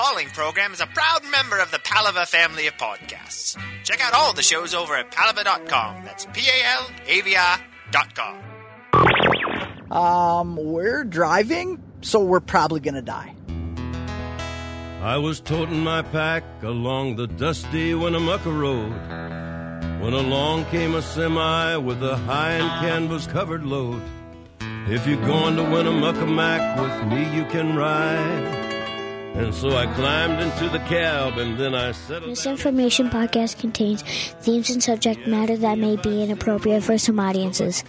following program is a proud member of the Palava family of podcasts. Check out all the shows over at palava.com. That's PALAVI.com. We're driving, so we're probably going to die. I was toting my pack along the dusty Winnemucca road when along came a semi with a high-end canvas-covered load. If you're going to Winnemucca Mac with me, you can ride. And so I climbed into the cab, and then I settled... Misinformation Podcast contains themes and subject matter that may be inappropriate for some audiences.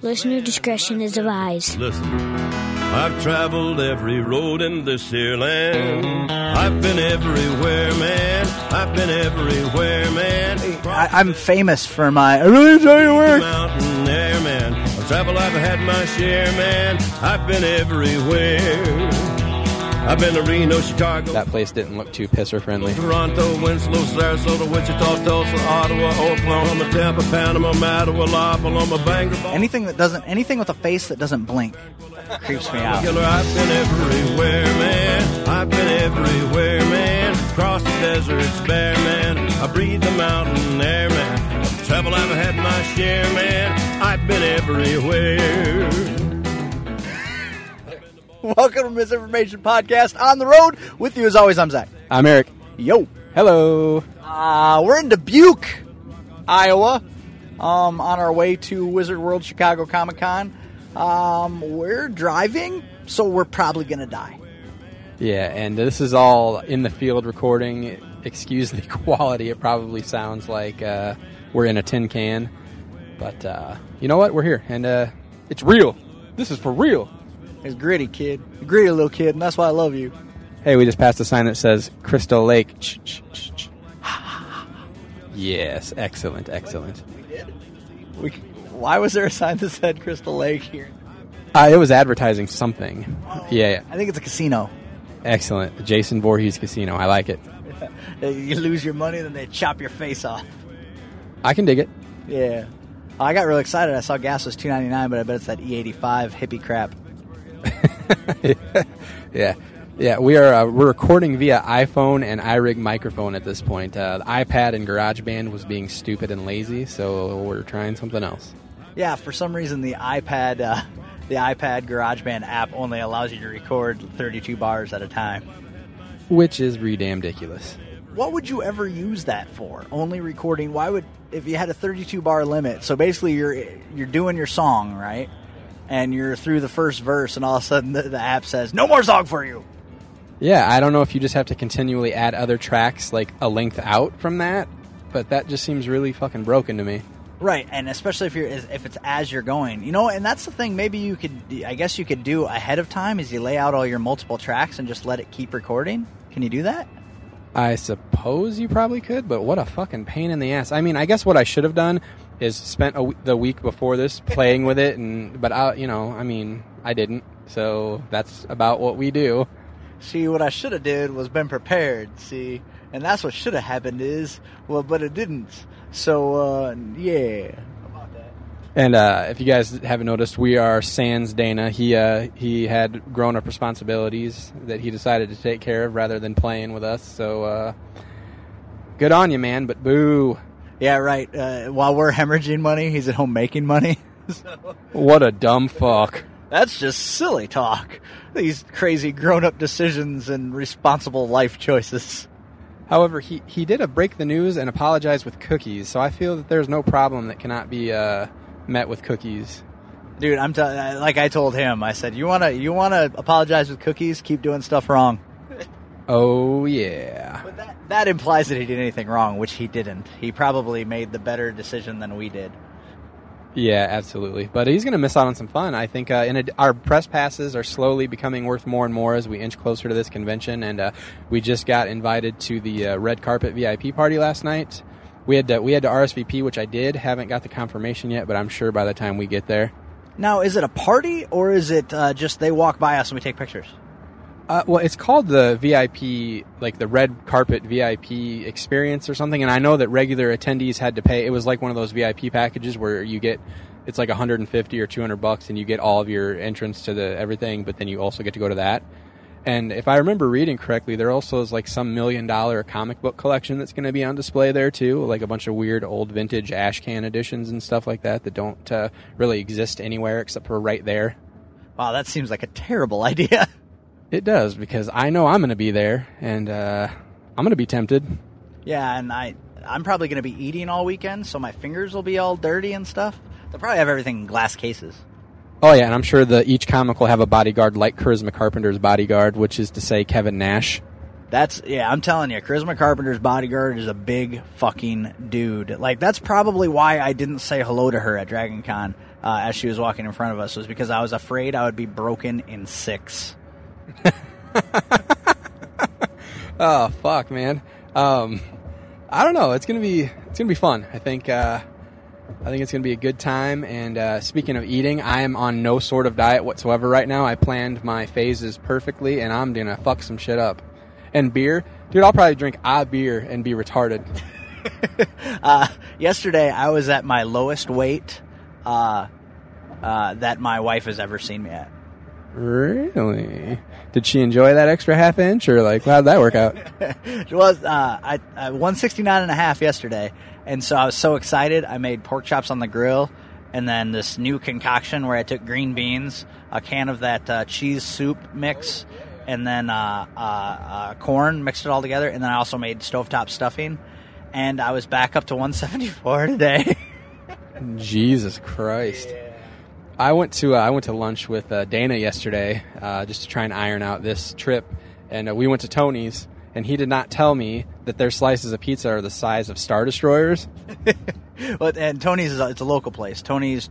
Listener discretion is advised. Listen, I've traveled every road in this here land. I've been everywhere, man. I've been everywhere, man. I'm famous for my... I really enjoy your work. Mountain air, man. I travel, I've had my share, man. I've been everywhere. I've been to Reno, Chicago. That place didn't look too pisser-friendly. Toronto, Winslow, Sarasota, Wichita, Tulsa, Ottawa, Oklahoma, Tampa, Panama, Mattawa, Paloma, Bangor. Anything with a face that doesn't blink creeps me out. I've been everywhere, man. I've been everywhere, man. Across the deserts, bare, man. I breathe the mountain air, man. I travel, I've had my share, man. I've been everywhere. Welcome to Misinformation Podcast on the road. With you as always, I'm Zach. I'm Eric. Yo. Hello. We're in Dubuque, Iowa, on our way to Wizard World Chicago Comic-Con. We're driving, so we're probably going to die. Yeah, and this is all in the field recording. Excuse the quality. It probably sounds like we're in a tin can. But you know what? We're here, and it's real. This is for real. It's gritty, kid. Gritty little kid, and that's why I love you. Hey, we just passed a sign that says Crystal Lake. Yes, excellent, excellent. We did? Why was there a sign that said Crystal Lake here? It was advertising something. Oh, yeah. I think it's a casino. Excellent. Jason Voorhees Casino. I like it. You lose your money, then they chop your face off. I can dig it. Yeah. I got real excited. I saw gas was $2.99, but I bet it's that E85 hippie crap. Yeah. We're recording via iPhone and iRig microphone at this point. The iPad and GarageBand was being stupid and lazy, so we're trying something else. Yeah, for some reason the iPad GarageBand app only allows you to record 32 bars at a time, which is re-damn-diculous. What would you ever use that for? Only recording? Why would, if you had a 32 bar limit? So basically, you're doing your song, right? And you're through the first verse, and all of a sudden the app says, no more song for you. Yeah, I don't know if you just have to continually add other tracks, like, a length out from that, but that just seems really fucking broken to me. Right, and especially if it's as you're going. You know, and that's the thing, maybe you could do ahead of time is you lay out all your multiple tracks and just let it keep recording. Can you do that? I suppose you probably could, but what a fucking pain in the ass. I mean, I guess what I should have done is spent the week before this playing with it, but I didn't, so that's about what we do. See, what I should have did was been prepared, see, and that's what should have happened is, well, but it didn't, so, yeah. About that. And if you guys haven't noticed, we are sans Dana. He had grown-up responsibilities that he decided to take care of rather than playing with us, so good on you, man, but boo. Yeah, right. While we're hemorrhaging money, he's at home making money. So. What a dumb fuck. That's just silly talk. These crazy grown-up decisions and responsible life choices. However, he did a break the news and apologize with cookies, so I feel that there's no problem that cannot be met with cookies. Dude, like I told him, I said, you wanna apologize with cookies? Keep doing stuff wrong. Oh, yeah. But that implies that he did anything wrong, which he didn't. He probably made the better decision than we did. Yeah, absolutely. But he's going to miss out on some fun. I think our press passes are slowly becoming worth more and more as we inch closer to this convention. And we just got invited to the red carpet VIP party last night. We had to RSVP, which I did. Haven't got the confirmation yet, but I'm sure by the time we get there. Now, is it a party or is it just they walk by us and we take pictures? Well, it's called the VIP, like the red carpet VIP experience or something, and I know that regular attendees had to pay. It was like one of those VIP packages where you get, it's like $150 or $200, and you get all of your entrance to everything, but then you also get to go to that. And if I remember reading correctly, there also is like some $1 million comic book collection that's going to be on display there too, like a bunch of weird old vintage ashcan editions and stuff like that that don't really exist anywhere except for right there. Wow, that seems like a terrible idea. It does, because I know I'm going to be there, and I'm going to be tempted. Yeah, and I'm probably going to be eating all weekend, so my fingers will be all dirty and stuff. They'll probably have everything in glass cases. Oh, yeah, and I'm sure that each comic will have a bodyguard like Charisma Carpenter's bodyguard, which is to say Kevin Nash. Yeah, I'm telling you, Charisma Carpenter's bodyguard is a big fucking dude. Like, that's probably why I didn't say hello to her at Dragon Con as she was walking in front of us, was because I was afraid I would be broken in six. Oh, fuck, man. I don't know. It's gonna be fun. I think it's going to be a good time, and speaking of eating, I am on no sort of diet whatsoever right now. I planned my phases perfectly, and I'm going to fuck some shit up. And beer? Dude, I'll probably drink beer and be retarded. Yesterday, I was at my lowest weight that my wife has ever seen me at. Really? Did she enjoy that extra half inch, or like, how'd that work out? It was 169.5 yesterday. And so I was so excited, I made pork chops on the grill, and then this new concoction where I took green beans, a can of that cheese soup mix, and then corn, mixed it all together, and then I also made stovetop stuffing, and I was back up to 174 today. Jesus Christ. Yeah. I went to lunch with Dana yesterday just to try and iron out this trip, and we went to Tony's. And he did not tell me that their slices of pizza are the size of Star Destroyers. Well, and Tony's it's a local place. Tony's,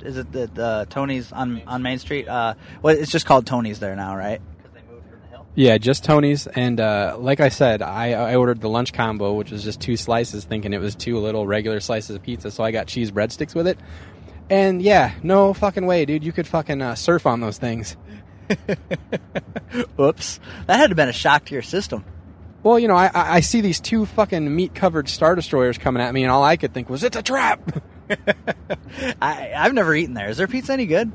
is it the Tony's on Main Street? Well, it's just called Tony's there now, right? Because they moved from the hill. Yeah, just Tony's. And like I said, I ordered the lunch combo, which was just two slices, thinking it was two little regular slices of pizza. So I got cheese breadsticks with it. And yeah, no fucking way, dude. You could fucking surf on those things. Oops. That had to have been a shock to your system. Well, you know, I see these two fucking meat-covered Star Destroyers coming at me, and all I could think was, it's a trap! I've never eaten there. Is their pizza any good?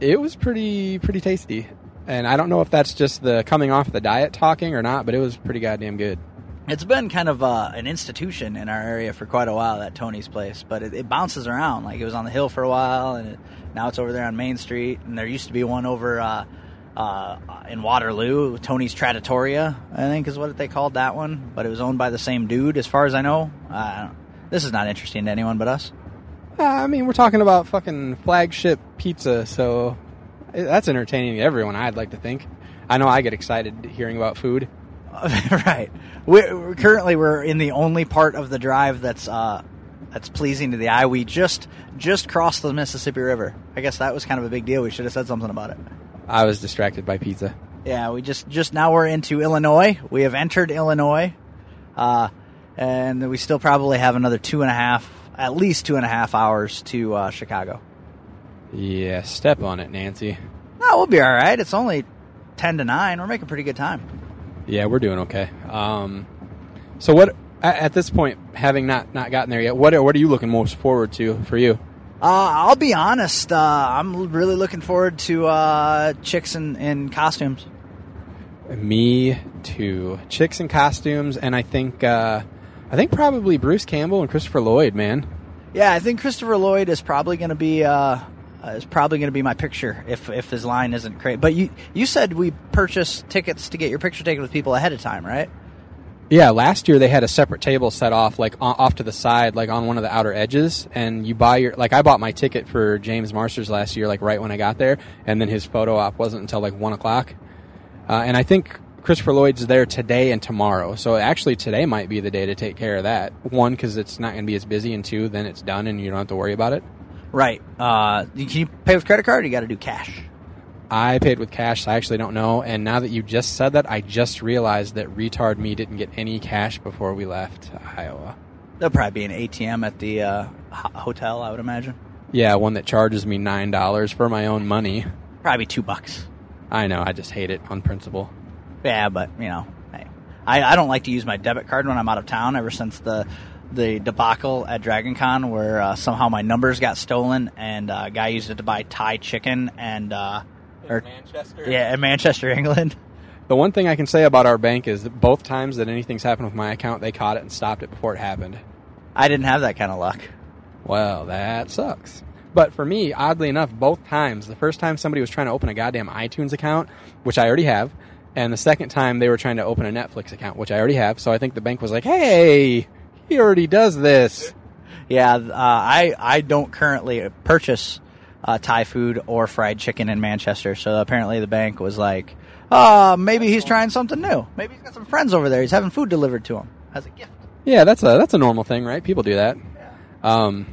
It was pretty tasty. And I don't know if that's just the coming off the diet talking or not, but it was pretty goddamn good. It's been kind of an institution in our area for quite a while, that Tony's place. But it bounces around. Like, it was on the hill for a while, and now it's over there on Main Street. And there used to be one over in Waterloo, Tony's Trattoria, I think is what they called that one. But it was owned by the same dude, as far as I know. This is not interesting to anyone but us. I mean, we're talking about fucking flagship pizza, so that's entertaining to everyone, I'd like to think. I know I get excited hearing about food. Right. We're currently in the only part of the drive that's pleasing to the eye. We just crossed the Mississippi River. I guess that was kind of a big deal. We should have said something about it. I was distracted by pizza. Yeah, we just now we're into Illinois. We have entered Illinois, and we still probably have another at least two and a half hours to Chicago. Yeah, step on it, Nancy. No, we'll be all right. It's only 10 to 9. We're making pretty good time. Yeah, we're doing okay. So what at this point, having not gotten there yet, what are you looking most forward to for you? I'll be honest, I'm really looking forward to chicks in costumes. Me too. Chicks in costumes, and I think probably Bruce Campbell and Christopher Lloyd, man. Yeah, I think Christopher Lloyd is probably going to be my picture if his line isn't crazy. But you said we purchased tickets to get your picture taken with people ahead of time, right? Yeah, last year they had a separate table set off, like, off to the side, like, on one of the outer edges, and you buy your... Like, I bought my ticket for James Marsters last year, like, right when I got there, and then his photo op wasn't until, like, 1 o'clock. And I think Christopher Lloyd's there today and tomorrow, so actually today might be the day to take care of that. One, because it's not going to be as busy, and two, then it's done, and you don't have to worry about it. Right. Can you pay with credit card, or you got to do cash? I paid with cash, so I actually don't know. And now that you just said that, I just realized that retard me didn't get any cash before we left Iowa. There'll probably be an ATM at the hotel, I would imagine. Yeah, one that charges me $9 for my own money. Probably $2. I know, I just hate it on principle. Yeah, but, you know, I don't like to use my debit card when I'm out of town ever since the debacle at Dragon Con where somehow my numbers got stolen and a guy used it to buy Thai chicken and... Manchester. Yeah, in Manchester, England. The one thing I can say about our bank is that both times that anything's happened with my account, they caught it and stopped it before it happened. I didn't have that kind of luck. Well, that sucks. But for me, oddly enough, both times, the first time somebody was trying to open a goddamn iTunes account, which I already have, and the second time they were trying to open a Netflix account, which I already have, so I think the bank was like, hey, he already does this. Yeah, I don't currently purchase Thai food or fried chicken in Manchester, so apparently the bank was like, maybe he's trying something new. Maybe he's got some friends over there. He's having food delivered to him as a gift. Yeah, that's a normal thing, right? People do that. Yeah.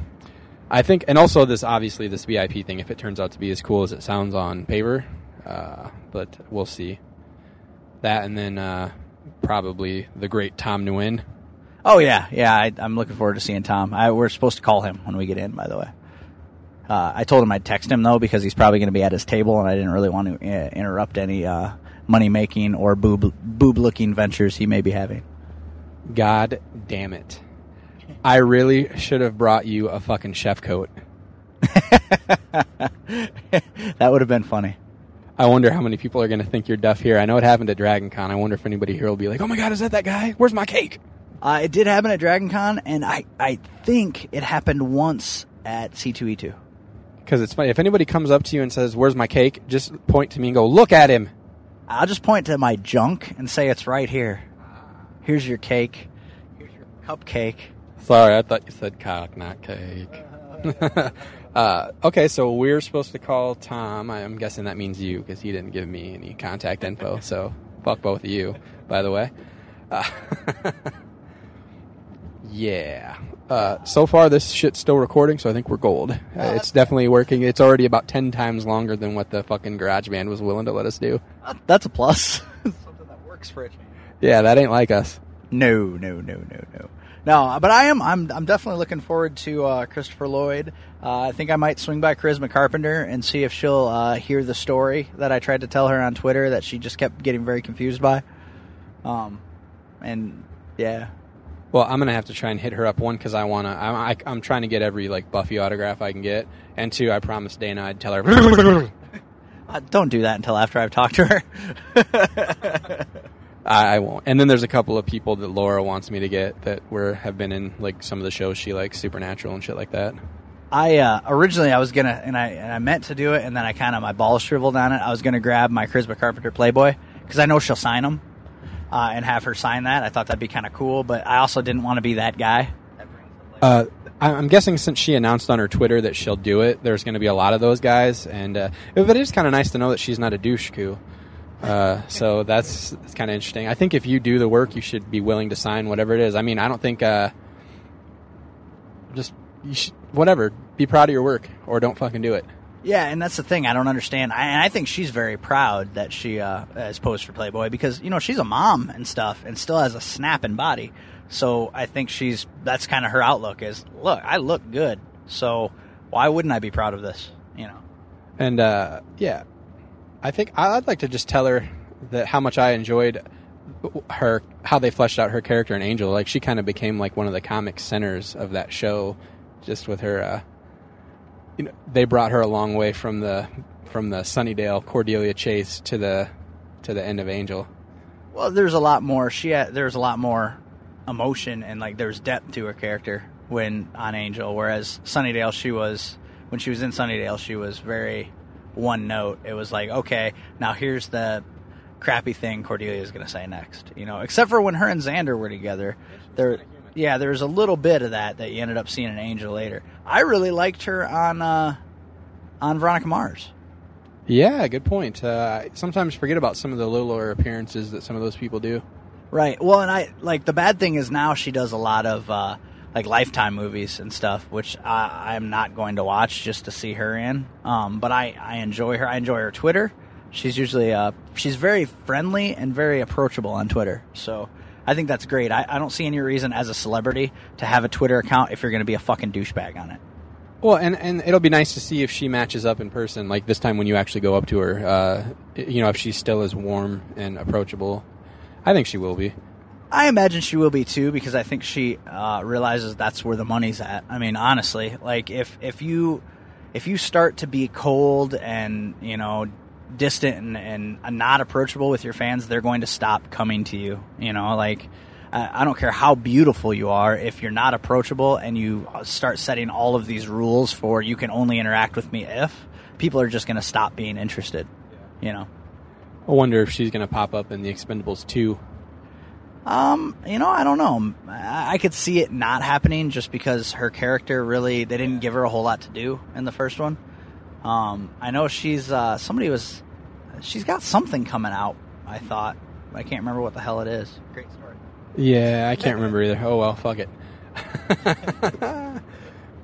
I think, and also this VIP thing, if it turns out to be as cool as it sounds on paper, but we'll see. That and then probably the great Tom Nguyen. Oh, yeah, I'm looking forward to seeing Tom. We're supposed to call him when we get in, by the way. I told him I'd text him, though, because he's probably going to be at his table, and I didn't really want to interrupt any money-making or boob-looking ventures he may be having. God damn it. I really should have brought you a fucking chef coat. That would have been funny. I wonder how many people are going to think you're deaf here. I know it happened at Dragon Con. I wonder if anybody here will be like, oh my God, is that guy? Where's my cake? It did happen at Dragon Con, and I think it happened once at C2E2. Because it's funny. If anybody comes up to you and says, where's my cake? Just point to me and go, look at him. I'll just point to my junk and say it's right here. Here's your cake. Here's your cupcake. Sorry, I thought you said cock, not cake. Okay, so we're supposed to call Tom. I'm guessing that means you, because he didn't give me any contact info. So fuck both of you, by the way. Yeah. So far, this shit's still recording, so I think we're gold. It's definitely working. It's already about 10 times longer than what the fucking GarageBand was willing to let us do. That's a plus. Something that works for it. Yeah, that ain't like us. No. No, but I'm definitely looking forward to Christopher Lloyd. I think I might swing by Charisma Carpenter and see if she'll hear the story that I tried to tell her on Twitter that she just kept getting very confused by. And yeah. Well, I'm gonna have to try and hit her up, one, because I'm trying to get every like Buffy autograph I can get, and two, I promised Dana I'd tell her. Don't do that until after I've talked to her. I won't. And then there's a couple of people that Laura wants me to get that have been in like some of the shows she likes, Supernatural and shit like that. Originally I was gonna, and I meant to do it, and then I kind of, my balls shriveled on it. I was gonna grab my Charisma Carpenter Playboy because I know she'll sign them, and have her sign that. I thought that'd be kind of cool, but I also didn't want to be that guy. I'm guessing since she announced on her Twitter that she'll do it, there's going to be a lot of those guys, and but it is kind of nice to know that she's not a douche-coo. So that's kind of interesting. I think if you do the work, you should be willing to sign whatever it is. I mean, I don't think, whatever, be proud of your work or don't fucking do it. Yeah. And that's the thing I don't understand. I think she's very proud that she, has posed for Playboy because, you know, she's a mom and stuff and still has a snapping body. So I think that's kind of her outlook is, look, I look good. So why wouldn't I be proud of this? You know? And, yeah. I think I'd like to just tell her that how much I enjoyed her, how they fleshed out her character in Angel. Like, she kind of became like one of the comic centers of that show, just with her. You know, they brought her a long way from the Sunnydale Cordelia chase to the end of Angel. Well, there's a lot more. There's a lot more emotion and like there's depth to her character when on Angel, whereas Sunnydale, she was very one note. It was like, okay, now here's the crappy thing Cordelia is going to say next, you know, except for when her and Xander were together. There was a little bit of that you ended up seeing in Angel later. I really liked her on Veronica Mars. Yeah, good point. I sometimes forget about some of the littler appearances that some of those people do. Right. Well, and I like, the bad thing is now she does a lot of like Lifetime movies and stuff, which I'm not going to watch just to see her in. But I enjoy her. I enjoy her Twitter. She's usually she's very friendly and very approachable on Twitter. So I think that's great. I don't see any reason as a celebrity to have a Twitter account if you're going to be a fucking douchebag on it. Well, and it'll be nice to see if she matches up in person, like this time when you actually go up to her, you know, if she's still as warm and approachable. I think she will be. I imagine she will be, too, because I think she realizes that's where the money's at. I mean, honestly, like, if you start to be cold and, you know, distant and not approachable with your fans, they're going to stop coming to you. You know, like, I don't care how beautiful you are, if you're not approachable and you start setting all of these rules for you can only interact with me if, people are just going to stop being interested, you know. I wonder if she's going to pop up in The Expendables 2. You know, I don't know. I could see it not happening just because her character really, they didn't give her a whole lot to do in the first one. I know she's got something coming out, I thought. I can't remember what the hell it is. Great story. Yeah, I can't remember either. Oh, well, fuck it.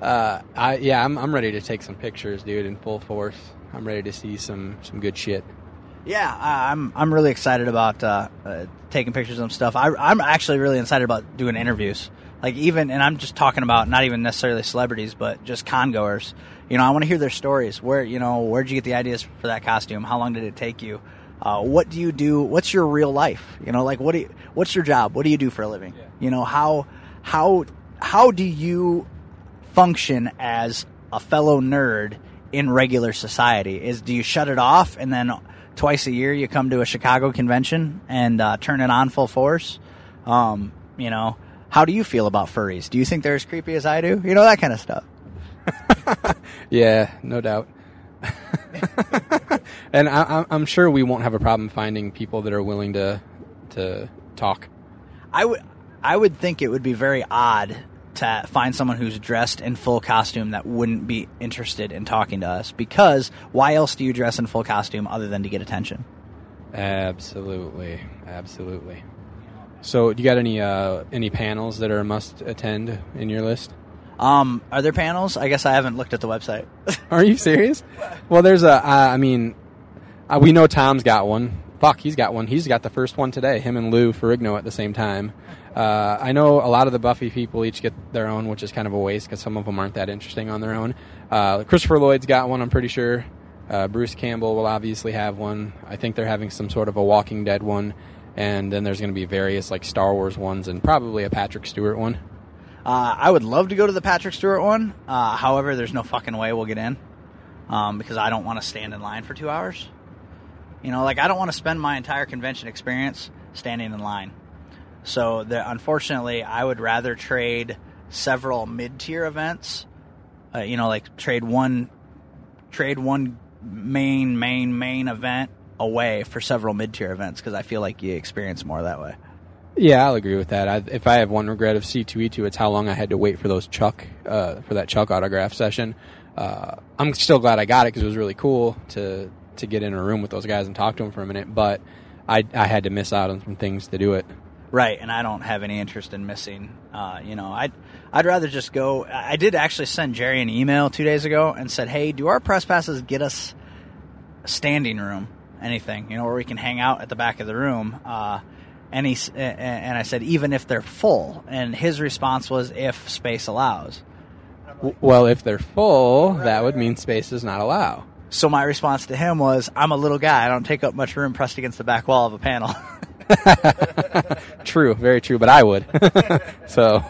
I'm ready to take some pictures, dude, in full force. I'm ready to see some good shit. Yeah, I'm really excited about taking pictures of stuff. I'm actually really excited about doing interviews. Like even, and I'm just talking about not even necessarily celebrities, but just congoers. You know, I want to hear their stories. Where'd you get the ideas for that costume? How long did it take you? What do you do? What's your real life? You know, like what's your job? What do you do for a living? Yeah. You know, how do you function as a fellow nerd in regular society? Do you shut it off and then twice a year you come to a Chicago convention and turn it on full force? You know, how do you feel about furries? Do you think they're as creepy as I do? You know, that kind of stuff. Yeah, no doubt. And I'm sure we won't have a problem finding people that are willing to talk. I would think it would be very odd to find someone who's dressed in full costume that wouldn't be interested in talking to us, because why else do you dress in full costume other than to get attention? Absolutely. So do you got any panels that are a must attend in your list? Are there panels? I guess I haven't looked at the website. Are you serious? Well, there's we know Tom's got one. Fuck, he's got one. He's got the first one today, him and Lou Ferrigno at the same time. I know a lot of the Buffy people each get their own, which is kind of a waste because some of them aren't that interesting on their own. Christopher Lloyd's got one, I'm pretty sure. Bruce Campbell will obviously have one. I think they're having some sort of a Walking Dead one. And then there's going to be various like Star Wars ones and probably a Patrick Stewart one. I would love to go to the Patrick Stewart one. However, there's no fucking way we'll get in because I don't want to stand in line for 2 hours. You know, like I don't want to spend my entire convention experience standing in line. So, unfortunately, I would rather trade several mid-tier events, you know, like trade one main event away for several mid-tier events, because I feel like you experience more that way. Yeah, I'll agree with that. If I have one regret of C2E2, it's how long I had to wait for that Chuck autograph session. I'm still glad I got it, because it was really cool to get in a room with those guys and talk to them for a minute, but I had to miss out on some things to do it. Right, and I don't have any interest in missing. You know, I'd rather just go. I did actually send Jerry an email 2 days ago and said, "Hey, do our press passes get us a standing room? Anything, you know, where we can hang out at the back of the room?" And I said, "Even if they're full." And his response was, "If space allows." Well, if they're full, that would mean space does not allow. So my response to him was, "I'm a little guy. I don't take up much room pressed against the back wall of a panel." True, very true, but I would. So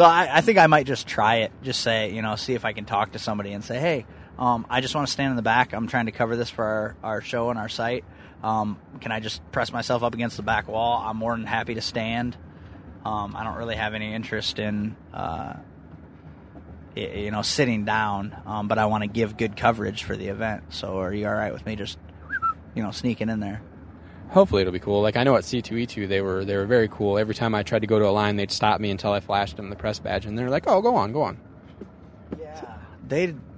I think I might just try it. Just say, you know, see if I can talk to somebody and say, "Hey, I just want to stand in the back. I'm trying to cover this for our show and our site. Can I just press myself up against the back wall? I'm more than happy to stand. I don't really have any interest in you know, sitting down, but I want to give good coverage for the event. So are you all right with me just, you know, sneaking in there?" Hopefully it'll be cool. Like I know at C2E2 they were very cool. Every time I tried to go to a line, they'd stop me until I flashed them the press badge, and they're like, "Oh, go on."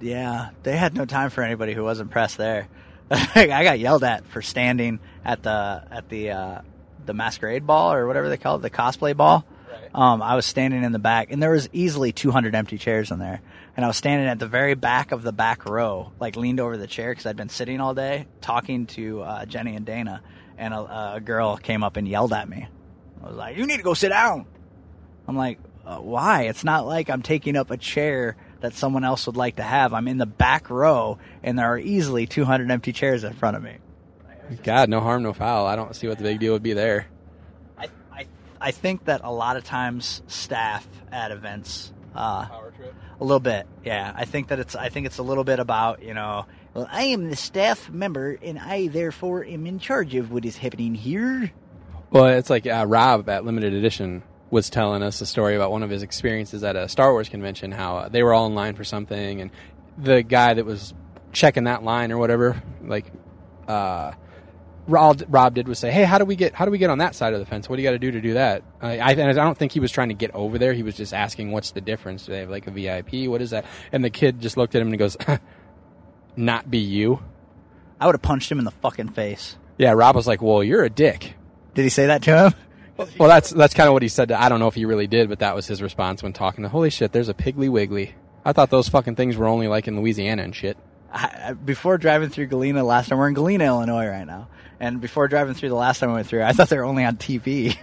Yeah, they had no time for anybody who wasn't pressed there. I got yelled at for standing at the masquerade ball or whatever they call it, the cosplay ball. Right. I was standing in the back, and there was easily 200 empty chairs in there, and I was standing at the very back of the back row, like leaned over the chair because I'd been sitting all day talking to Jenny and Dana. And a girl came up and yelled at me. I was like, "You need to go sit down." I'm like, "Why? It's not like I'm taking up a chair that someone else would like to have. I'm in the back row, and there are easily 200 empty chairs in front of me." God, no harm, no foul. I don't see what the big deal would be there. I think that a lot of times staff at events, power trip? A little bit, yeah. I think it's a little bit about, you know, Well, I am the staff member, and I, therefore, am in charge of what is happening here. Well, it's like Rob at Limited Edition was telling us a story about one of his experiences at a Star Wars convention, how they were all in line for something, and the guy that was checking that line or whatever, like, Rob did was say, "Hey, how do we get on that side of the fence? What do you got to do that?" I don't think he was trying to get over there. He was just asking, "What's the difference? Do they have like a VIP? What is that?" And the kid just looked at him and he goes, "Not be you." I would have punched him in the fucking face. Yeah, Rob was like, "Well, you're a dick." Did he say that to him? Well, that's kind of what he said. I don't know if he really did, but that was his response when talking to. Holy shit, there's a Piggly Wiggly. I thought those fucking things were only like in Louisiana and shit. Before driving through Galena last time, we're in Galena, Illinois right now. And before driving through the last time I went through, I thought they were only on TV.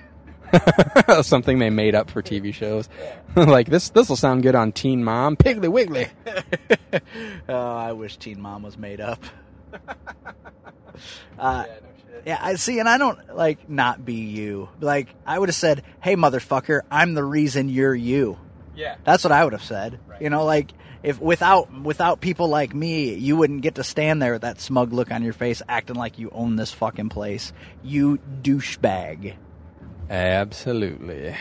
Something they made up for TV shows. Like, this will sound good on Teen Mom. Piggly Wiggly. Oh, I wish Teen Mom was made up. Yeah, I see, and I don't, like, not be you. Like, I would have said, "Hey, motherfucker, I'm the reason you're you." Yeah. That's what I would have said. Right. You know, like, if without people like me, you wouldn't get to stand there with that smug look on your face acting like you own this fucking place. You douchebag. Absolutely.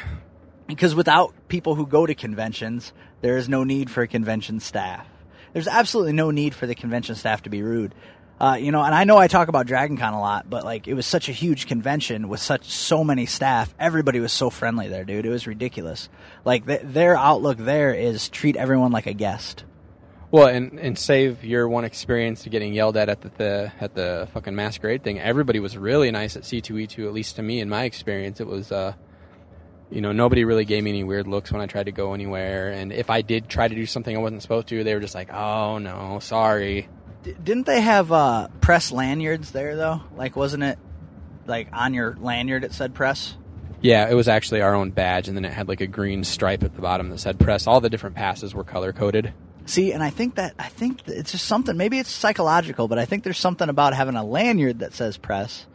Because without people who go to conventions, there is no need for a convention staff. There's absolutely no need for the convention staff to be rude. You know I talk about Dragon Con a lot, but like it was such a huge convention with so many staff. Everybody was so friendly there, dude. It was ridiculous. Like their outlook there is treat everyone like a guest. Well, and save your one experience to getting yelled at the fucking masquerade thing. Everybody was really nice at C2E2, at least to me in my experience. It was nobody really gave me any weird looks when I tried to go anywhere, and if I did try to do something I wasn't supposed to, they were just like, "Oh no, sorry." Didn't they have press lanyards there, though? Like, wasn't it, like, on your lanyard it said press? Yeah, it was actually our own badge, and then it had, like, a green stripe at the bottom that said press. All the different passes were color-coded. See, and I think it's just something, maybe it's psychological, but I think there's something about having a lanyard that says press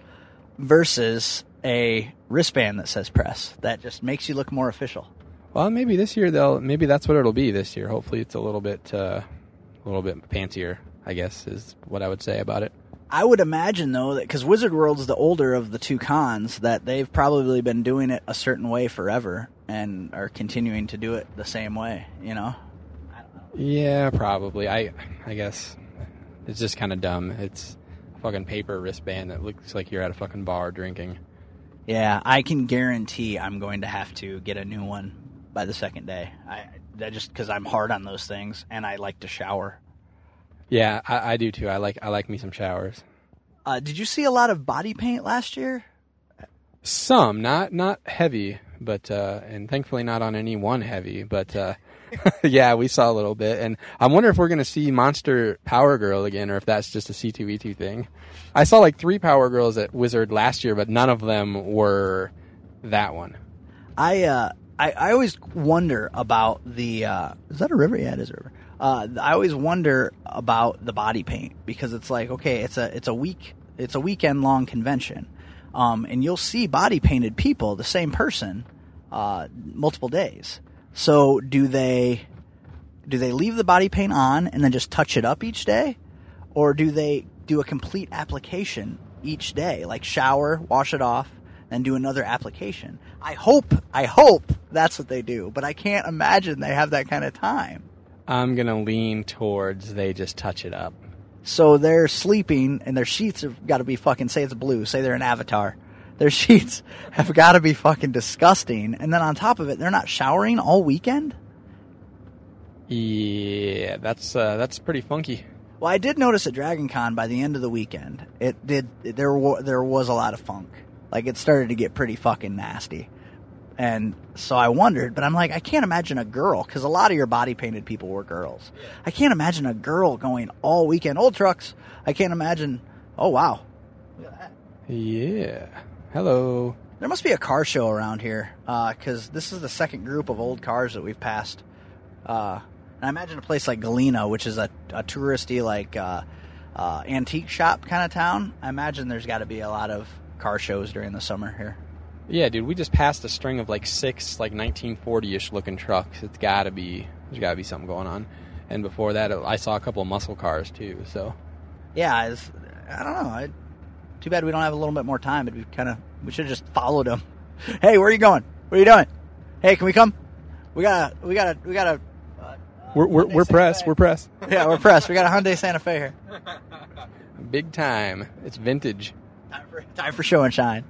versus a wristband that says press that just makes you look more official. Well, maybe this year, maybe that's what it'll be this year. Hopefully it's a little bit fancier, I guess, is what I would say about it. I would imagine, though, that because Wizard World's the older of the two cons, that they've probably been doing it a certain way forever and are continuing to do it the same way, you know? I don't know. Yeah, probably. I guess it's just kind of dumb. It's a fucking paper wristband that looks like you're at a fucking bar drinking. Yeah, I can guarantee I'm going to have to get a new one by the second day. Just because I'm hard on those things and I like to shower. Yeah, I do too. I like me some showers. Did you see a lot of body paint last year? Some, not heavy, but and thankfully not on any one heavy. But yeah, we saw a little bit, and I wonder if we're gonna see Monster Power Girl again, or if that's just a C2E2 thing. I saw like 3 Power Girls at Wizard last year, but none of them were that one. I always wonder about the is that a river? Yeah, it is a river. I always wonder about the body paint because it's like, okay, it's a weekend long convention, and you'll see body painted people, the same person, multiple days. So do they leave the body paint on and then just touch it up each day, or do they do a complete application each day, like shower, wash it off, and do another application? I hope that's what they do, but I can't imagine they have that kind of time. I'm going to lean towards they just touch it up. So they're sleeping, and their sheets have got to be fucking, say it's blue, say they're an avatar. Their sheets have got to be fucking disgusting. And then on top of it, they're not showering all weekend? Yeah, that's pretty funky. Well, I did notice at Dragon Con by the end of the weekend, there was a lot of funk. Like, it started to get pretty fucking nasty. And so I wondered, but I'm like, I can't imagine a girl, because a lot of your body-painted people were girls. Yeah. I can't imagine a girl going all weekend, old trucks. I can't imagine, oh, wow. Look at that. Yeah. Hello. There must be a car show around here, because this is the second group of old cars that we've passed. And I imagine a place like Galena, which is a touristy, like, antique shop kind of town. I imagine there's got to be a lot of car shows during the summer here. Yeah, dude, we just passed a string of like 6 like 1940-ish looking trucks. There's got to be something going on. And before that, I saw a couple of muscle cars too. So yeah, it's, I don't know. Too bad we don't have a little bit more time. But we should have just followed him. Hey, where are you going? What are you doing? Hey, can we come? We gotta. We're pressed. Yeah, we're pressed. We got a Hyundai Santa Fe here. Big time. It's vintage. Time for show and shine.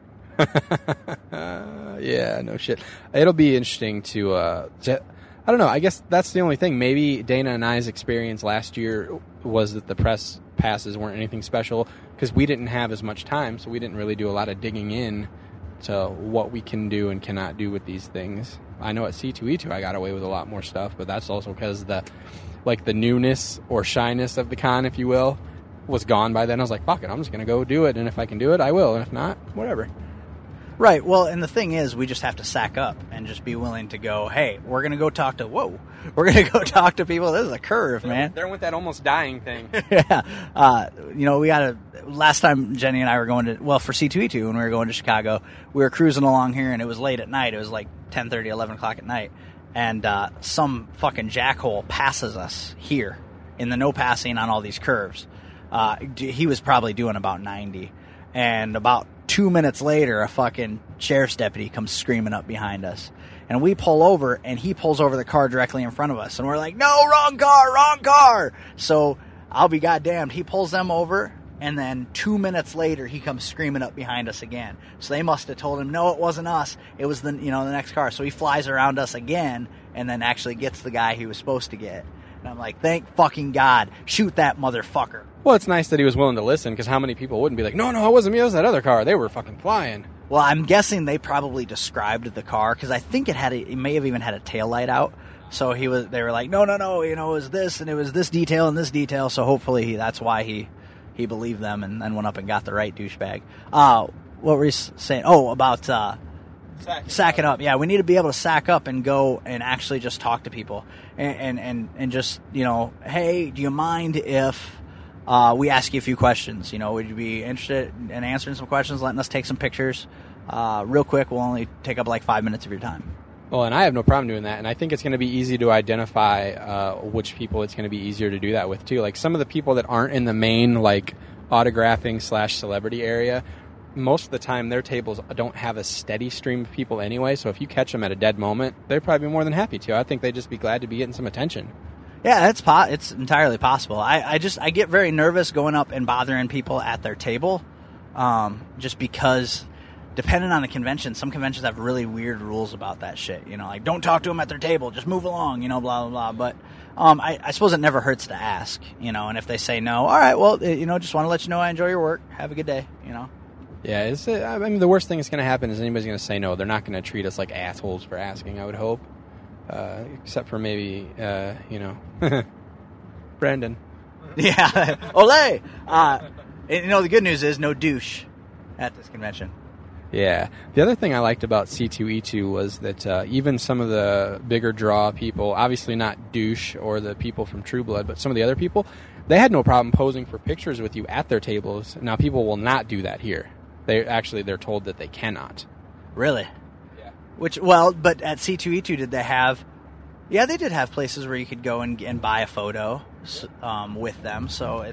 Yeah, no shit. It'll be interesting to I don't know. I guess that's the only thing. Maybe Dana and I's experience last year was that the press passes weren't anything special because we didn't have as much time, so we didn't really do a lot of digging in to what we can do and cannot do with these things. I know at C2E2 I got away with a lot more stuff, but that's also because the newness or shyness of the con, if you will, was gone by then. I was like, fuck it, I'm just going to go do it, and if I can do it, I will, and if not, whatever. Right, well, and the thing is, we just have to sack up and just be willing to go, hey, we're going to go talk to people. This is a curve, man. There went that almost dying thing. Yeah. Last time Jenny and I were going to, well, for C2E2, when we were going to Chicago, we were cruising along here, and it was late at night. It was like 10:30, 11 o'clock at night, and some fucking jackhole passes us here in the no passing on all these curves. He was probably doing about 90, and about 2 minutes later, a fucking sheriff's deputy comes screaming up behind us. And we pull over, and he pulls over the car directly in front of us. And we're like, no, wrong car. So I'll be goddamned. He pulls them over, and then 2 minutes later, he comes screaming up behind us again. So they must have told him, no, it wasn't us. It was the next car. So he flies around us again and then actually gets the guy he was supposed to get. And I'm like, thank fucking God. Shoot that motherfucker. Well, it's nice that he was willing to listen, because how many people wouldn't be like, no, it wasn't me, it was that other car. They were fucking flying. Well, I'm guessing they probably described the car, because I think it may have even had a taillight out. So they were like, no, it was this, and it was this detail and this detail. So hopefully that's why he believed them and then went up and got the right douchebag. What were you saying? Oh, about sacking up. Yeah, we need to be able to sack up and go and actually just talk to people. And just, hey, do you mind if... we ask you a few questions. Would you be interested in answering some questions, letting us take some pictures? Real quick, we'll only take up like 5 minutes of your time. Well, and I have no problem doing that. And I think it's going to be easy to identify which people it's going to be easier to do that with, too. Like, some of the people that aren't in the main, like, autographing / celebrity area, most of the time their tables don't have a steady stream of people anyway. So if you catch them at a dead moment, they'd probably be more than happy to. I think they'd just be glad to be getting some attention. Yeah, it's entirely possible. I get very nervous going up and bothering people at their table, just because, depending on the convention, some conventions have really weird rules about that shit. Like, don't talk to them at their table, just move along, blah, blah, blah. But I suppose it never hurts to ask, and if they say no, all right, well, just want to let you know I enjoy your work. Have a good day, Yeah, the worst thing that's going to happen is anybody's going to say no. They're not going to treat us like assholes for asking, I would hope. Except for maybe, Brandon. Yeah. Olé! The good news is no douche at this convention. Yeah. The other thing I liked about C2E2 was that even some of the bigger draw people, obviously not douche or the people from True Blood, but some of the other people, they had no problem posing for pictures with you at their tables. Now, people will not do that here. They're told that they cannot. Really? But at C2E2, they did have places where you could go and buy a photo with them. So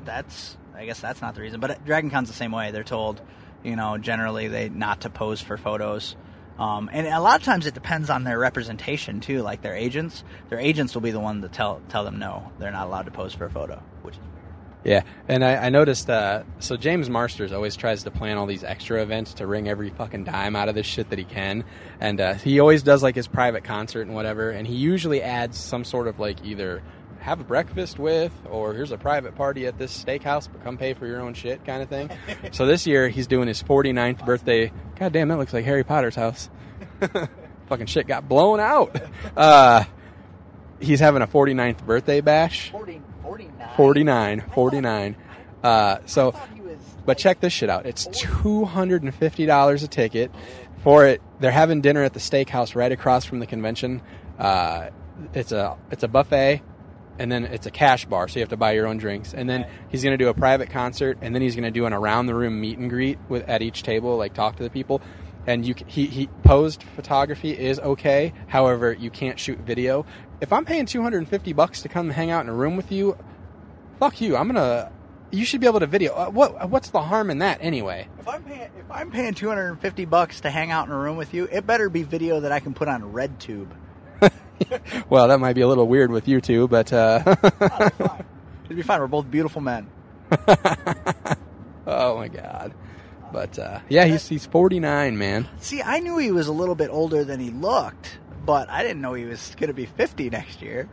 I guess that's not the reason. But at Dragon Con's the same way. They're told, generally they not to pose for photos. And a lot of times it depends on their representation, too. Like their agents. Their agents will be the one to tell them, no, they're not allowed to pose for a photo, which is weird. Yeah, and I noticed, so James Marsters always tries to plan all these extra events to wring every fucking dime out of this shit that he can, and he always does, like, his private concert and whatever, and he usually adds some sort of, like, either have a breakfast with, or here's a private party at this steakhouse, but come pay for your own shit kind of thing. So this year, he's doing his 49th birthday. God damn, that looks like Harry Potter's house. Fucking shit got blown out. He's having a 49th birthday bash. 49. So, but check this shit out. It's $250 a ticket for it. They're having dinner at the steakhouse right across from the convention. It's a buffet, and then it's a cash bar, so you have to buy your own drinks. And then he's going to do a private concert, and then he's going to do an around-the-room meet and greet at each table, like talk to the people. And he posed photography is okay. However, you can't shoot video. If I'm paying $250 to come hang out in a room with you, fuck you. I'm going to You should be able to video. What's the harm in that anyway? If I'm paying $250 to hang out in a room with you, it better be video that I can put on RedTube. Well, that might be a little weird with you two, but it'd be fine. We're both beautiful men. Oh my God! But yeah, he's 49, man. See, I knew he was a little bit older than he looked, but I didn't know he was going to be 50 next year.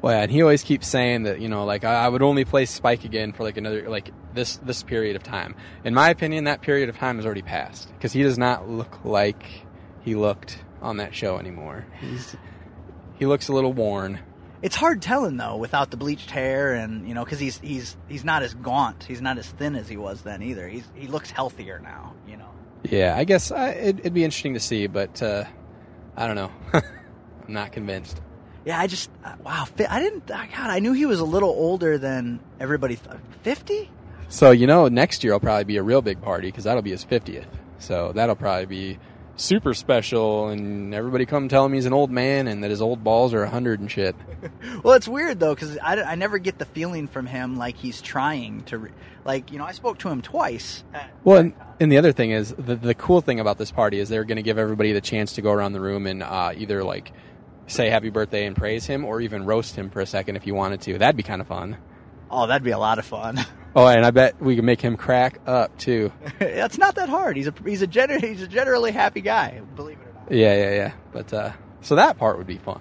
Well, yeah, and he always keeps saying that, you know, like, I would only play Spike again for, like, another, like, this period of time. In my opinion, that period of time has already passed, because he does not look like he looked on that show anymore. He looks a little worn. It's hard telling, though, without the bleached hair and, you know, because he's not as gaunt. He's not as thin as he was then either. He looks healthier now, you know. Yeah, I guess it'd be interesting to see, but I don't know. I'm not convinced. Yeah, I just, wow, I didn't, God, I knew he was a little older than everybody thought. 50? So, you know, next year will probably be a real big party, because that'll be his 50th. So that'll probably be super special, and everybody come tell him he's an old man and that his old balls are 100 and shit. Well, it's weird, though, because I never get the feeling from him like he's trying to, like, you know, I spoke to him twice. Well, and the other thing is, the cool thing about this party is they're going to give everybody the chance to go around the room and either, like, say happy birthday and praise him, or even roast him for a second if you wanted to. That'd be kind of fun. Oh, that'd be a lot of fun. Oh, and I bet we could make him crack up too. It's not that hard. He's a generally happy guy, believe it or not. Yeah. But so that part would be fun.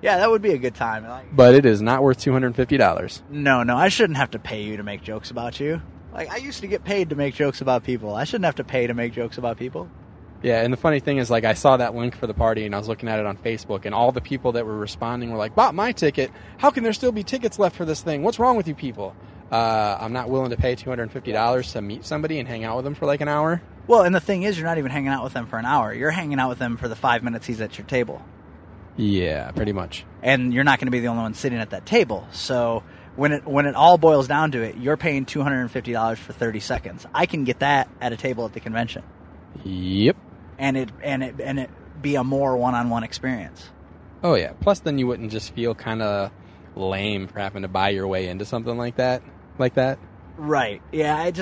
Yeah, that would be a good time. But it is not worth $250. No, I shouldn't have to pay you to make jokes about you. Like, I used to get paid to make jokes about people. I shouldn't have to pay to make jokes about people. Yeah, and the funny thing is, like, I saw that link for the party, and I was looking at it on Facebook, and all the people that were responding were like, bought my ticket. How can there still be tickets left for this thing? What's wrong with you people? I'm not willing to pay $250 to meet somebody and hang out with them for, like, an hour. Well, and the thing is, you're not even hanging out with them for an hour. You're hanging out with them for the 5 minutes he's at your table. Yeah, pretty much. And you're not going to be the only one sitting at that table. So when it all boils down to it, you're paying $250 for 30 seconds. I can get that at a table at the convention. Yep. And it be a more one-on-one experience. Oh yeah. Plus, then you wouldn't just feel kind of lame for having to buy your way into something like that. Right. Yeah. I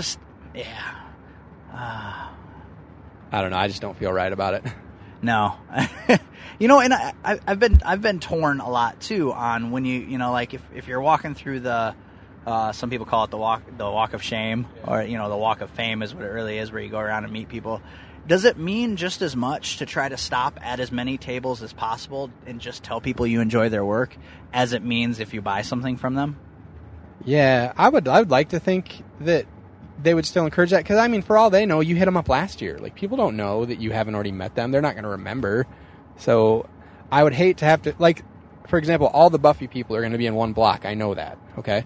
don't know. I just don't feel right about it. No. You know, and I've been torn a lot too on when you know, like if you're walking through the. Some people call it the walk of shame, or, you know, the walk of fame is what it really is, where you go around and meet people. Does it mean just as much to try to stop at as many tables as possible and just tell people you enjoy their work as it means if you buy something from them? Yeah, I would like to think that they would still encourage that, because, I mean, for all they know, you hit them up last year. Like, people don't know that you haven't already met them. They're not going to remember. So I would hate to have to, like, for example, all the Buffy people are going to be in one block. I know that, okay?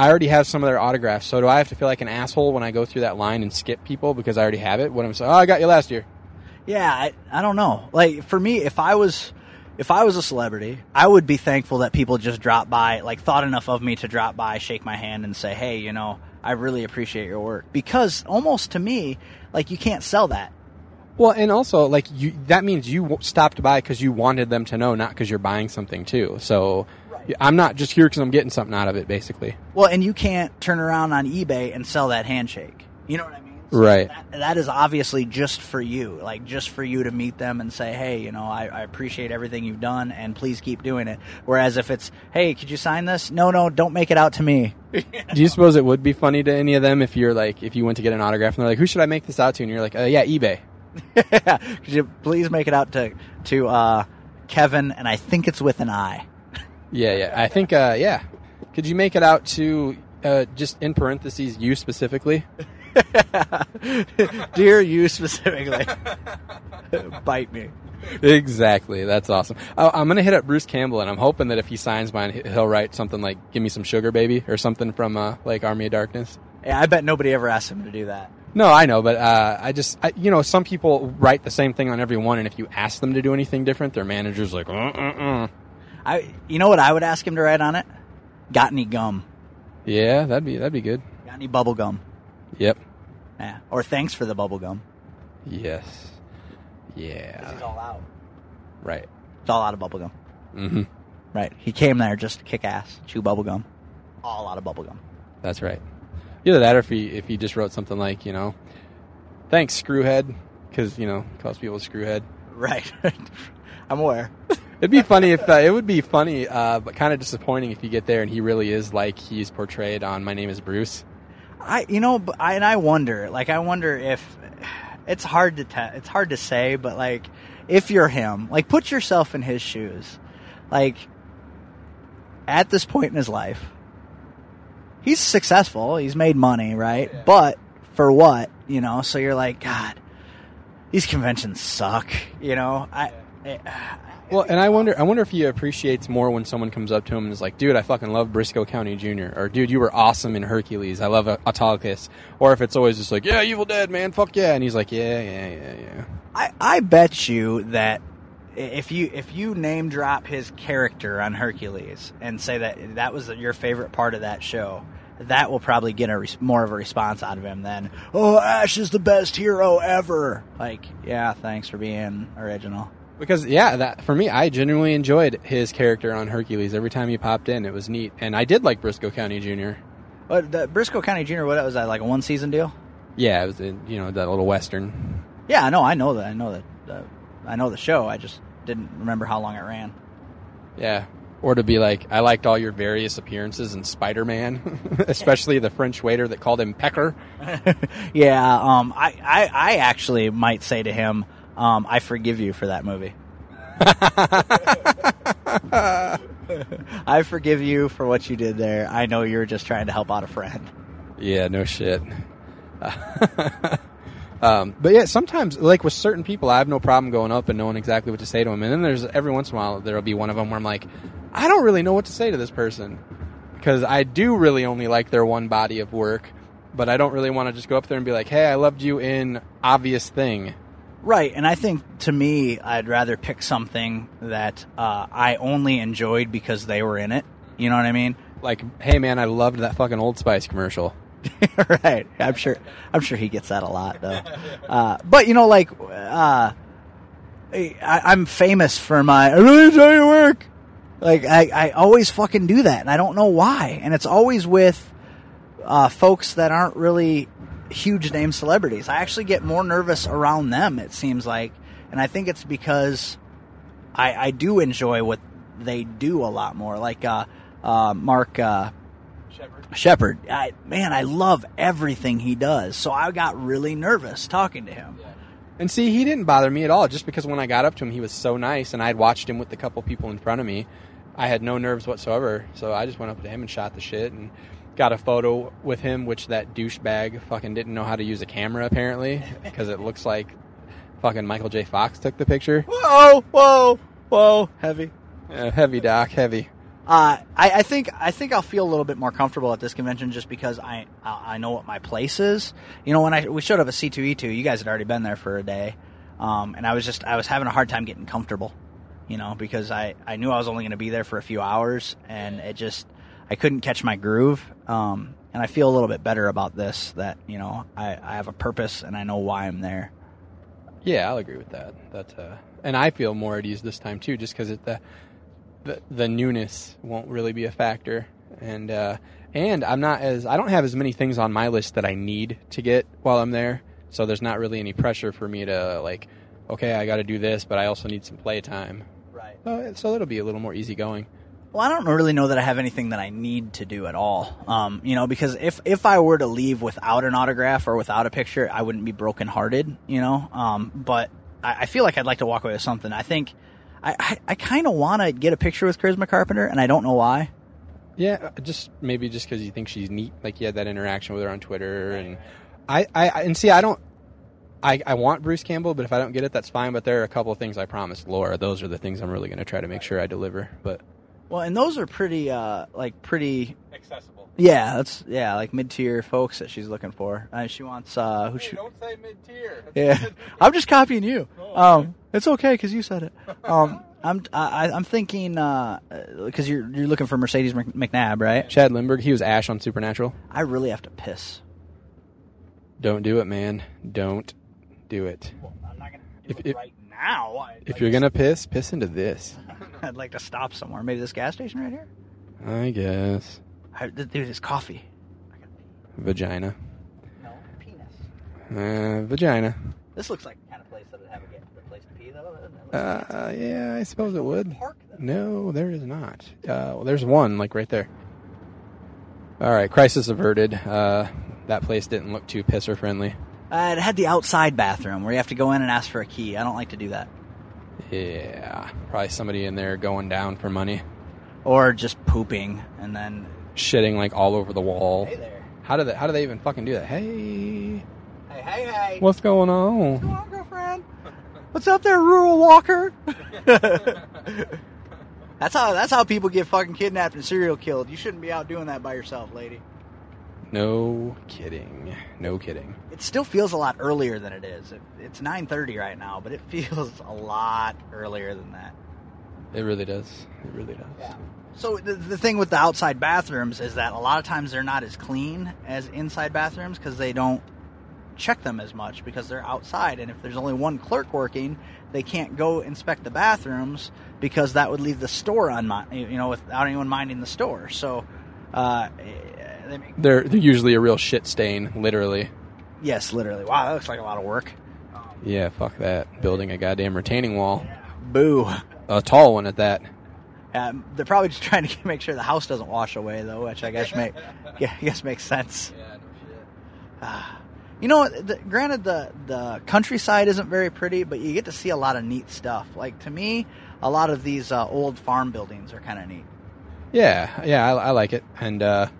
I already have some of their autographs, so do I have to feel like an asshole when I go through that line and skip people because I already have it? What am I saying? Oh, I got you last year. Yeah, I don't know. Like, for me, if I was a celebrity, I would be thankful that people just drop by, like, thought enough of me to drop by, shake my hand, and say, hey, you know, I really appreciate your work. Because almost to me, like, you can't sell that. Well, and also, like, that means you stopped by because you wanted them to know, not because you're buying something, too. So right. I'm not just here because I'm getting something out of it, basically. Well, and you can't turn around on eBay and sell that handshake. You know what I mean? So right. That is obviously just for you. Like, just for you to meet them and say, hey, you know, I appreciate everything you've done, and please keep doing it. Whereas if it's, hey, could you sign this? No, don't make it out to me. You know? Do you suppose it would be funny to any of them if you're like, if you went to get an autograph and they're like, who should I make this out to? And you're like, yeah, eBay. Could you please make it out to Kevin, and I think it's with an I. Yeah. I think, yeah. Could you make it out to, just in parentheses, you specifically? Dear you specifically. Bite me. Exactly. That's awesome. I'm going to hit up Bruce Campbell, and I'm hoping that if he signs mine, he'll write something like, give me some sugar, baby, or something from, like, Army of Darkness. Yeah, I bet nobody ever asked him to do that. No, I know, but I just, you know, some people write the same thing on every one, and if you ask them to do anything different, their manager's like, you know what I would ask him to write on it? Got any gum? Yeah, that'd be good. Got any bubble gum? Yep. Yeah. Or thanks for the bubble gum. Yes. Yeah. 'Cause he's all out. Right. He's all out of bubble gum. Mm-hmm. Right. He came there just to kick ass, chew bubble gum. All out of bubble gum. That's right. Either that or if he just wrote something like, you know, thanks, screwhead, because, you know, calls people screwhead. Right. I'm aware. It'd be funny if it would be funny, but kind of disappointing if you get there and he really is like he's portrayed on My Name Is Bruce. I wonder if it's hard to it's hard to say, but like if you're him, like put yourself in his shoes, like at this point in his life, he's successful, he's made money, right? Yeah. But for what, you know? So you're like, God, these conventions suck, you know? Well, and I wonder if he appreciates more when someone comes up to him and is like, dude, I fucking love Briscoe County Jr. Or, dude, you were awesome in Hercules. I love Autolycus. Or if it's always just like, yeah, Evil Dead, man, fuck yeah. And he's like, yeah. I bet you that if you name drop his character on Hercules and say that that was your favorite part of that show, that will probably get more of a response out of him than, oh, Ash is the best hero ever. Like, yeah, thanks for being original. Because, yeah, that for me, I genuinely enjoyed his character on Hercules. Every time he popped in, it was neat. And I did like Briscoe County Jr. Briscoe County Jr., what was that, like a one-season deal? Yeah, it was, that little Western. Yeah, no, I know that. I know the show. I just didn't remember how long it ran. Yeah. Or to be like, I liked all your various appearances in Spider-Man, especially the French waiter that called him Pecker. Yeah, I actually might say to him, I forgive you for that movie. I forgive you for what you did there. I know you were just trying to help out a friend. Yeah, no shit. But yeah, sometimes, like with certain people, I have no problem going up and knowing exactly what to say to them. And then there's every once in a while, there'll be one of them where I'm like, I don't really know what to say to this person. Because I do really only like their one body of work. But I don't really want to just go up there and be like, hey, I loved you in Obvious Thing. Right, and I think, to me, I'd rather pick something that I only enjoyed because they were in it. You know what I mean? Like, hey, man, I loved that fucking Old Spice commercial. Right. I'm sure he gets that a lot, though. But, you know, like, I'm famous for my, I really enjoy your work. Like, I always fucking do that, and I don't know why. And it's always with folks that aren't really huge name celebrities. I actually get more nervous around them, it seems like, and I think it's because I do enjoy what they do a lot more. Like Mark Shepard. I love everything he does, so I got really nervous talking to him. Yeah. And see, he didn't bother me at all, just because when I got up to him, he was so nice, and I'd watched him with a couple people in front of me. I had no nerves whatsoever, so I just went up to him and shot the shit, and got a photo with him, which that douchebag fucking didn't know how to use a camera, apparently, because it looks like fucking Michael J. Fox took the picture. Whoa. Heavy. Heavy, Doc, heavy. I think I'll feel a little bit more comfortable at this convention just because I know what my place is. You know, when we showed up at C2E2, you guys had already been there for a day, and I was having a hard time getting comfortable, you know, because I knew I was only going to be there for a few hours, and I couldn't catch my groove, and I feel a little bit better about this, that, you know, I have a purpose and I know why I'm there. Yeah, I'll agree with that. And I feel more at ease this time, too, just because the newness won't really be a factor. And I don't have as many things on my list that I need to get while I'm there, so there's not really any pressure for me to, like, okay, I got to do this, but I also need some play time. Right. So it'll be a little more easygoing. Well, I don't really know that I have anything that I need to do at all, you know, because if I were to leave without an autograph or without a picture, I wouldn't be brokenhearted, you know, but I feel like I'd like to walk away with something. I think I kind of want to get a picture with Charisma Carpenter, and I don't know why. Yeah, maybe just because you think she's neat, like you had that interaction with her on Twitter, and I want Bruce Campbell, but if I don't get it, that's fine, but there are a couple of things I promised Laura. Those are the things I'm really going to try to make sure I deliver, but... Well, and those are pretty, pretty... accessible. Yeah, like mid-tier folks that she's looking for. She wants, don't say mid-tier. That's yeah. I'm just copying you. Oh, okay. It's okay, because you said it. I'm thinking, because you're looking for Mercedes McNabb, right? Chad Lindbergh, he was Ash on Supernatural. I really have to piss. Don't do it, man. Don't do it. Well, I'm not going to do it right now. If you're going to piss into this. I'd like to stop somewhere. Maybe this gas station right here? I guess. Dude, it's coffee. Vagina. No, penis. Vagina. This looks like the kind of place that would have a place to pee, though. Yeah, I suppose it would. Park, no, there is not. Well, there's one, like, right there. All right, crisis averted. That place didn't look too pisser-friendly. It had the outside bathroom where you have to go in and ask for a key. I don't like to do that. Yeah, probably somebody in there going down for money. Or just pooping and then... shitting, like, all over the wall. Hey there. How do they even fucking do that? Hey. Hey, hey, hey. What's going on? What's going on, girlfriend? What's up there, rural walker? That's how people get fucking kidnapped and serial killed. You shouldn't be out doing that by yourself, lady. No kidding. No kidding. It still feels a lot earlier than it is. It's 9:30 right now, but it feels a lot earlier than that. It really does. It really does. Yeah. So the thing with the outside bathrooms is that a lot of times they're not as clean as inside bathrooms because they don't check them as much because they're outside. And if there's only one clerk working, they can't go inspect the bathrooms because that would leave the store without anyone minding the store. So they're usually a real shit stain, literally. Yes, literally. Wow, that looks like a lot of work. Yeah, fuck that. Building a goddamn retaining wall. Yeah. Boo. A tall one at that. They're probably just trying to make sure the house doesn't wash away, though, which I guess makes sense. Yeah, no shit. You know, granted, the countryside isn't very pretty, but you get to see a lot of neat stuff. Like, to me, a lot of these old farm buildings are kind of neat. Yeah, I like it. And at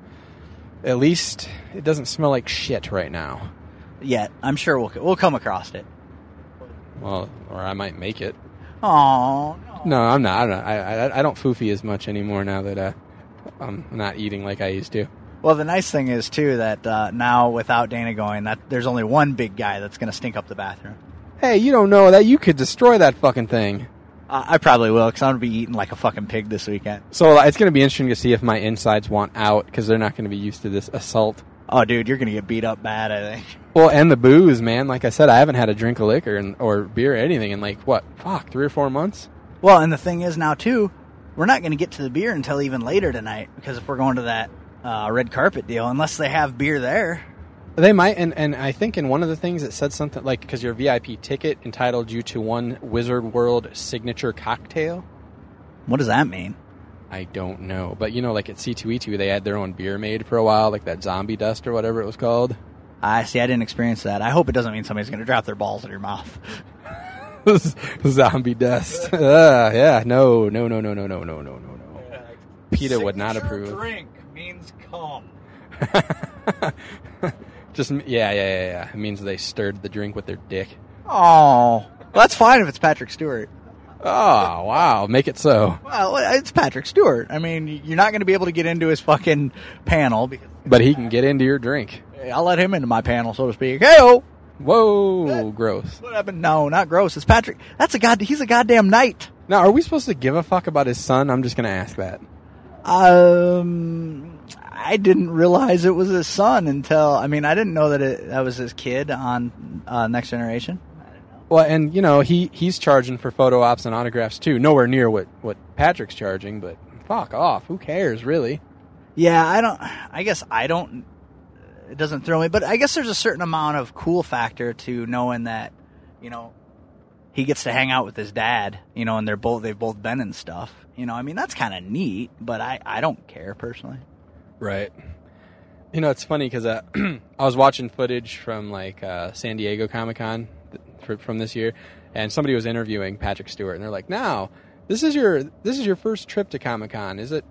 least it doesn't smell like shit right now. Yet. I'm sure we'll come across it. Well, or I might make it. Aw, no. No, I'm not. I don't foofy as much anymore now that I'm not eating like I used to. Well, the nice thing is, too, that now without Dana going, that there's only one big guy that's going to stink up the bathroom. Hey, you don't know that. You could destroy that fucking thing. I probably will, because I'm going to be eating like a fucking pig this weekend. So it's going to be interesting to see if my insides want out, because they're not going to be used to this assault. Oh, dude, you're going to get beat up bad, I think. Well, and the booze, man. Like I said, I haven't had a drink of liquor or beer or anything in, like, what, 3 or 4 months? Well, and the thing is now, too, we're not going to get to the beer until even later tonight, because if we're going to that red carpet deal, unless they have beer there. They might, and I think in one of the things it said something, like, because your VIP ticket entitled you to one Wizard World signature cocktail. What does that mean? I don't know. But, you know, like at C2E2, they had their own beer made for a while, like that zombie dust or whatever it was called. I see. I didn't experience that. I hope it doesn't mean somebody's going to drop their balls in your mouth. Zombie dust. Yeah. No. PETA would not approve. Drink means cum. Just, yeah. It means they stirred the drink with their dick. Oh, well, that's fine if it's Patrick Stewart. Oh, wow. Make it so. Well, it's Patrick Stewart. I mean, you're not going to be able to get into his fucking panel. But he can get into your drink. Hey, I'll let him into my panel, so to speak. Hey-oh! Whoa, that, gross. What happened? No, not gross. It's Patrick. He's a goddamn knight. Now, are we supposed to give a fuck about his son? I'm just going to ask that. I didn't realize it was his son until... I mean, I didn't know that was his kid on Next Generation. Well, and, you know, he's charging for photo ops and autographs, too. Nowhere near what Patrick's charging, but fuck off. Who cares, really? Yeah, I guess it doesn't thrill me, but I guess there's a certain amount of cool factor to knowing that, you know, he gets to hang out with his dad, you know, and they've both been in stuff. You know, I mean, that's kind of neat, but I don't care, personally. Right. You know, it's funny, because I was watching footage from, like, San Diego Comic-Con from this year, and somebody was interviewing Patrick Stewart, and they're like, "Now, this is your first trip to Comic-Con. Is it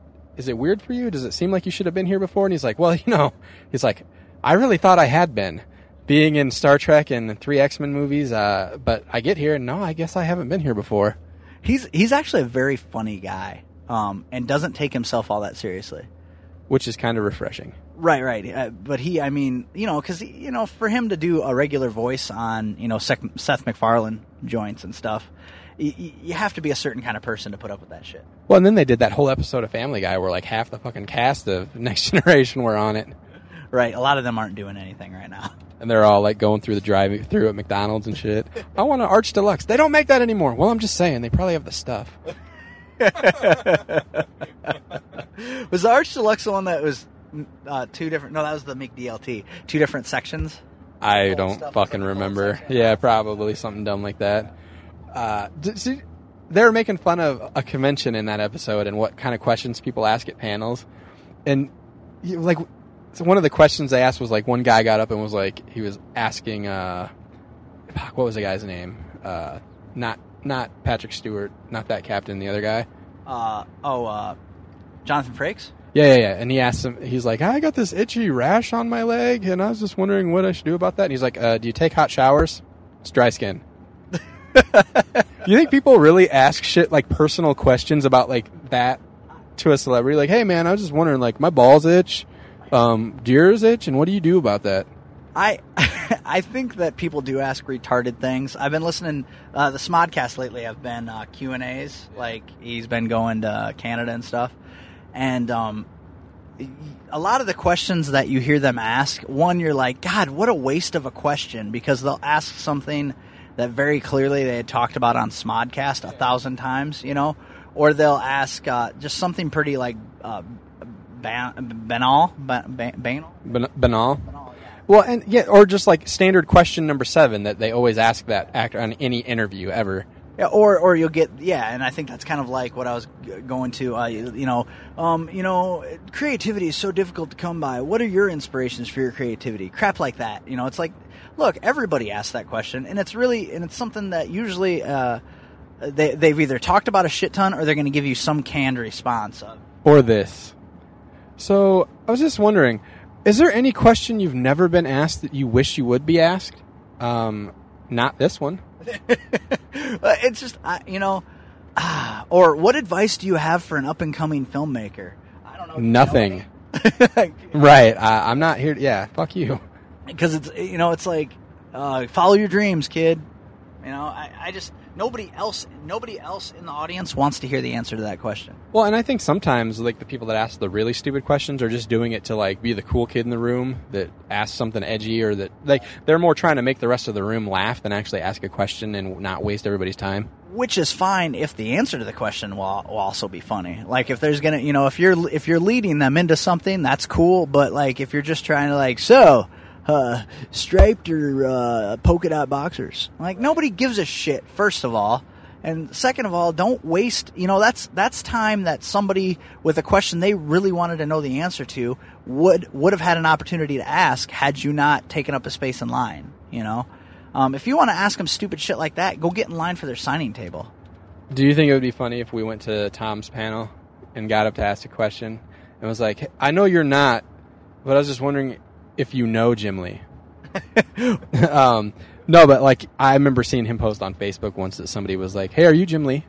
weird for you? Does it seem like you should have been here before?" And he's like, "Well, you know," he's like, "I really thought I had been, being in Star Trek and the 3 X-Men movies, but I get here and no, I guess I haven't been here before." He's actually a very funny guy, and doesn't take himself all that seriously, which is kind of refreshing. Right. But I mean, you know, because, you know, for him to do a regular voice on, you know, Seth MacFarlane joints and stuff, you have to be a certain kind of person to put up with that shit. Well, and then they did that whole episode of Family Guy where, like, half the fucking cast of Next Generation were on it. Right. A lot of them aren't doing anything right now. And they're all, like, going through the drive-thru at McDonald's and shit. I want an Arch Deluxe. They don't make that anymore. Well, I'm just saying. They probably have the stuff. Was the Arch Deluxe the one that was... that was the McDLT. Two different sections. I don't fucking remember. Yeah, probably something dumb like that. They were making fun of a convention in that episode and what kind of questions people ask at panels. And like, so one of the questions they asked was like, one guy got up and was like, he was asking, what was the guy's name? Not Patrick Stewart, not that captain, the other guy. Jonathan Frakes? Yeah. And he asked him, he's like, I got this itchy rash on my leg, and I was just wondering what I should do about that. And he's like, do you take hot showers? It's dry skin. You think people really ask shit, like, personal questions about, like, that to a celebrity? Like, hey, man, I was just wondering, like, my balls itch, do yours itch, and what do you do about that? I think that people do ask retarded things. I've been listening the Smodcast lately. I've been Q&As. Like, he's been going to Canada and stuff. And a lot of the questions that you hear them ask, one, you're like, God, what a waste of a question, because they'll ask something that very clearly they had talked about on Smodcast 1,000 times, you know, or they'll ask just something pretty like banal. Well, and yeah, or just like standard question number 7 that they always ask that actor on any interview ever. Yeah, or you'll get, yeah, and I think that's kind of like what I was going to, creativity is so difficult to come by. What are your inspirations for your creativity? Crap like that. You know, it's like, look, everybody asks that question, and it's something that usually they've either talked about a shit ton or they're going to give you some canned response of. Or this. So I was just wondering, is there any question you've never been asked that you wish you would be asked? Not this one. It's just, or what advice do you have for an up-and-coming filmmaker? I don't know. Nothing. Right. I'm not here. Yeah. Fuck you. Because it's like follow your dreams, kid. You know, I just nobody else in the audience wants to hear the answer to that question. Well, and I think sometimes like the people that ask the really stupid questions are just doing it to like be the cool kid in the room that asks something edgy, or that like they're more trying to make the rest of the room laugh than actually ask a question and not waste everybody's time. Which is fine if the answer to the question will also be funny. Like if there's gonna, if you're leading them into something, that's cool. But like if you're just trying to like striped or polka dot boxers. Like, nobody gives a shit, first of all. And second of all, don't waste, that's time that somebody with a question they really wanted to know the answer to would have had an opportunity to ask had you not taken up a space in line, If you want to ask them stupid shit like that, go get in line for their signing table. Do you think it would be funny if we went to Tom's panel and got up to ask a question and was like, hey, I know you're not, but I was just wondering if you know Jim Lee. No, but like I remember seeing him post on Facebook once that somebody was like, hey, are you Jim Lee?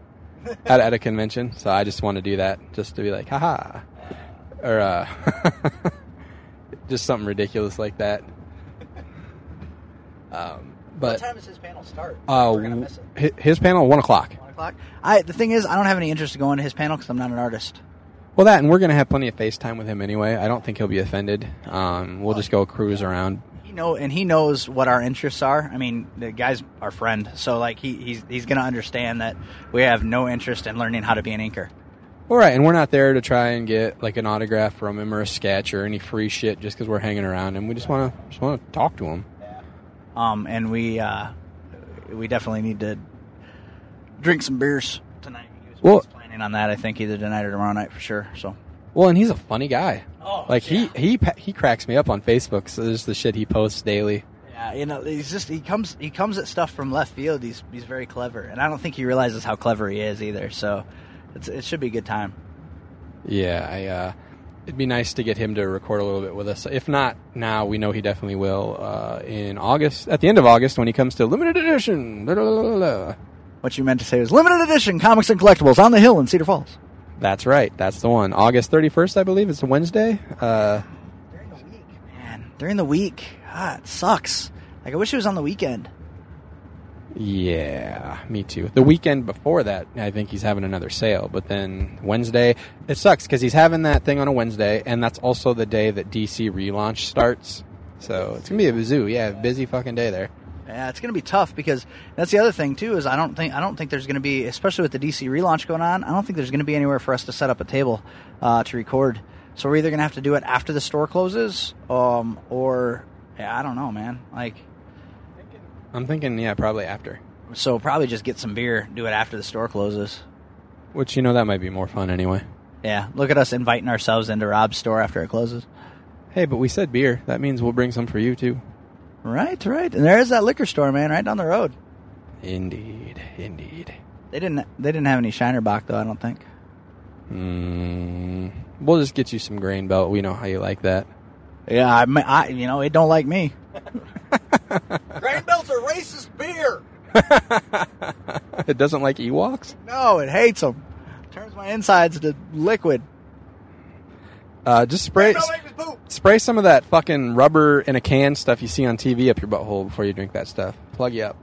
at a convention. So I just want to do that just to be like, haha. Or just something ridiculous like that. But what time does his panel start? We're gonna miss it. His panel, 1 o'clock. 1 o'clock? The thing is, I don't have any interest in going to his panel because I'm not an artist. Well, that, and we're going to have plenty of FaceTime with him anyway. I don't think he'll be offended. We'll just go cruise around. He knows what our interests are. I mean, the guy's our friend, so like he's going to understand that we have no interest in learning how to be an inker. All right, and we're not there to try and get like an autograph from him or a sketch or any free shit just because we're hanging around, and we just want to talk to him. Yeah. And we definitely need to drink some beers tonight. Well. On that, I think either tonight or tomorrow night for sure. So, well, and he's a funny guy. Oh, like yeah. He cracks me up on Facebook. So there's the shit he posts daily. Yeah, he's just he comes at stuff from left field. He's very clever, and I don't think he realizes how clever he is either. So, it should be a good time. Yeah, it'd be nice to get him to record a little bit with us. If not now, we know he definitely will in August. At the end of August, when he comes to limited edition. Blah, blah, blah, blah. What you meant to say was limited edition comics and collectibles on the hill in Cedar Falls. That's right. That's the one. August 31st, I believe. It's a Wednesday. During the week, man. During the week. God, it sucks. Like, I wish it was on the weekend. Yeah, me too. The weekend before that, I think he's having another sale. But then Wednesday, it sucks because he's having that thing on a Wednesday, and that's also the day that DC relaunch starts. So it's going to be a zoo. Yeah, busy fucking day there. Yeah, it's going to be tough because that's the other thing too. Is I don't think there's going to be, especially with the DC relaunch going on. I don't think there's going to be anywhere for us to set up a table to record. So we're either going to have to do it after the store closes, or yeah, I don't know, man. Like, I'm thinking, yeah, probably after. So probably just get some beer, do it after the store closes. Which, you know, that might be more fun anyway. Yeah, look at us inviting ourselves into Rob's store after it closes. Hey, but we said beer. That means we'll bring some for you, too. Right, right. And there is that liquor store, man, right down the road. Indeed, indeed. They didn't have any Shinerbach, though, I don't think. We'll just get you some Grain Belt. We know how you like that. Yeah, I you know, it don't like me. Grain Belt's a racist beer. It doesn't like Ewoks? No, it hates them. Turns my insides to liquid. Just spray some of that fucking rubber in a can stuff you see on TV up your butthole before you drink that stuff. Plug you up.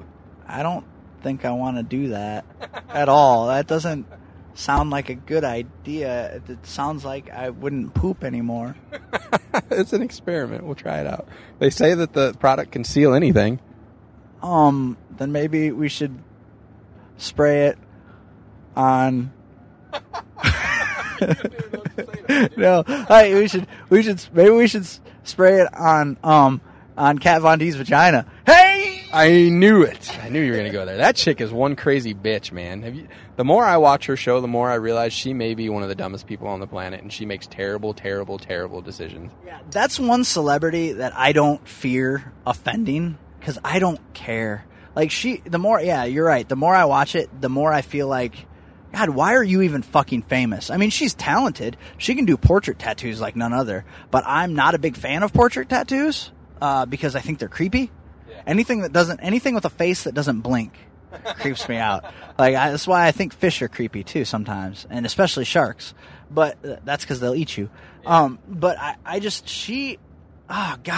I don't think I want to do that at all. That doesn't sound like a good idea. It sounds like I wouldn't poop anymore. It's an experiment. We'll try it out. They say that the product can seal anything. Then maybe we should spray it on... No, right, we should maybe we should spray it on Kat Von D's vagina. Hey, I knew it. I knew you were gonna go there. That chick is one crazy bitch, man. The more I watch her show, the more I realize she may be one of the dumbest people on the planet, and she makes terrible, terrible, terrible decisions. Yeah, that's one celebrity that I don't fear offending because I don't care. Like you're right. The more I watch it, the more I feel like, God, why are you even fucking famous? I mean, she's talented. She can do portrait tattoos like none other. But I'm not a big fan of portrait tattoos because I think they're creepy. Yeah. Anything with a face that doesn't blink creeps me out. Like that's why I think fish are creepy too sometimes, and especially sharks. But that's because they'll eat you. Yeah. But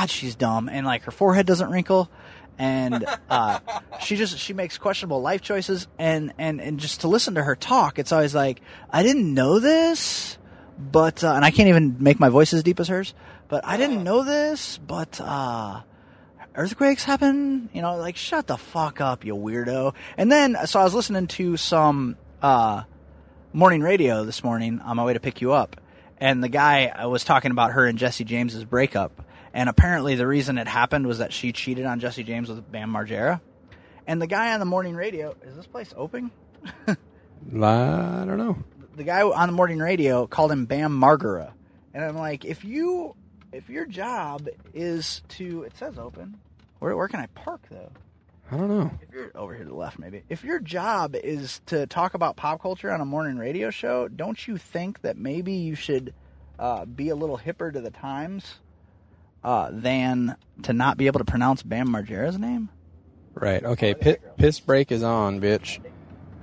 she's dumb, and like her forehead doesn't wrinkle. And she makes questionable life choices, and just to listen to her talk, it's always like, I didn't know this, but and I can't even make my voice as deep as hers, but I didn't know this, but earthquakes happen, you know, like shut the fuck up, you weirdo. And then so I was listening to some morning radio this morning on my way to pick you up, and the guy was talking about her and Jesse James's breakup. And apparently the reason it happened was that she cheated on Jesse James with Bam Margera. And the guy on the morning radio... Is this place open? I don't know. The guy on the morning radio called him Bam Margera. And I'm like, if your job is to... It says open. Where can I park, though? I don't know. If you're over here to the left, maybe. If your job is to talk about pop culture on a morning radio show, don't you think that maybe you should be a little hipper to the times... than to not be able to pronounce Bam Margera's name? Right, okay, piss break is on, bitch.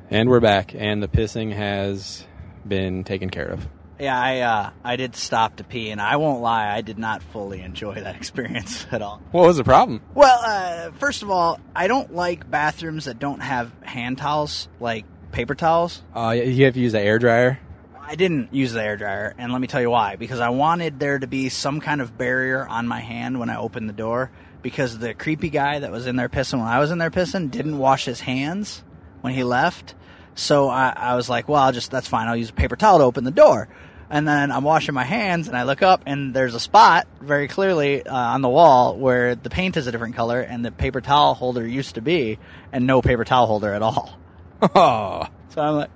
And we're back, and the pissing has been taken care of. Yeah, I did stop to pee, and I won't lie, I did not fully enjoy that experience at all. What was the problem? Well, first of all, I don't like bathrooms that don't have hand towels, like paper towels. You have to use the air dryer? I didn't use the airdryer, and let me tell you why. Because I wanted there to be some kind of barrier on my hand when I opened the door, because the creepy guy that was in there pissing when I was in there pissing didn't wash his hands when he left. So I was like, well, that's fine. I'll use a paper towel to open the door. And then I'm washing my hands, and I look up, and there's a spot very clearly on the wall where the paint is a different color, and the paper towel holder used to be, and no paper towel holder at all. Oh. So I'm like...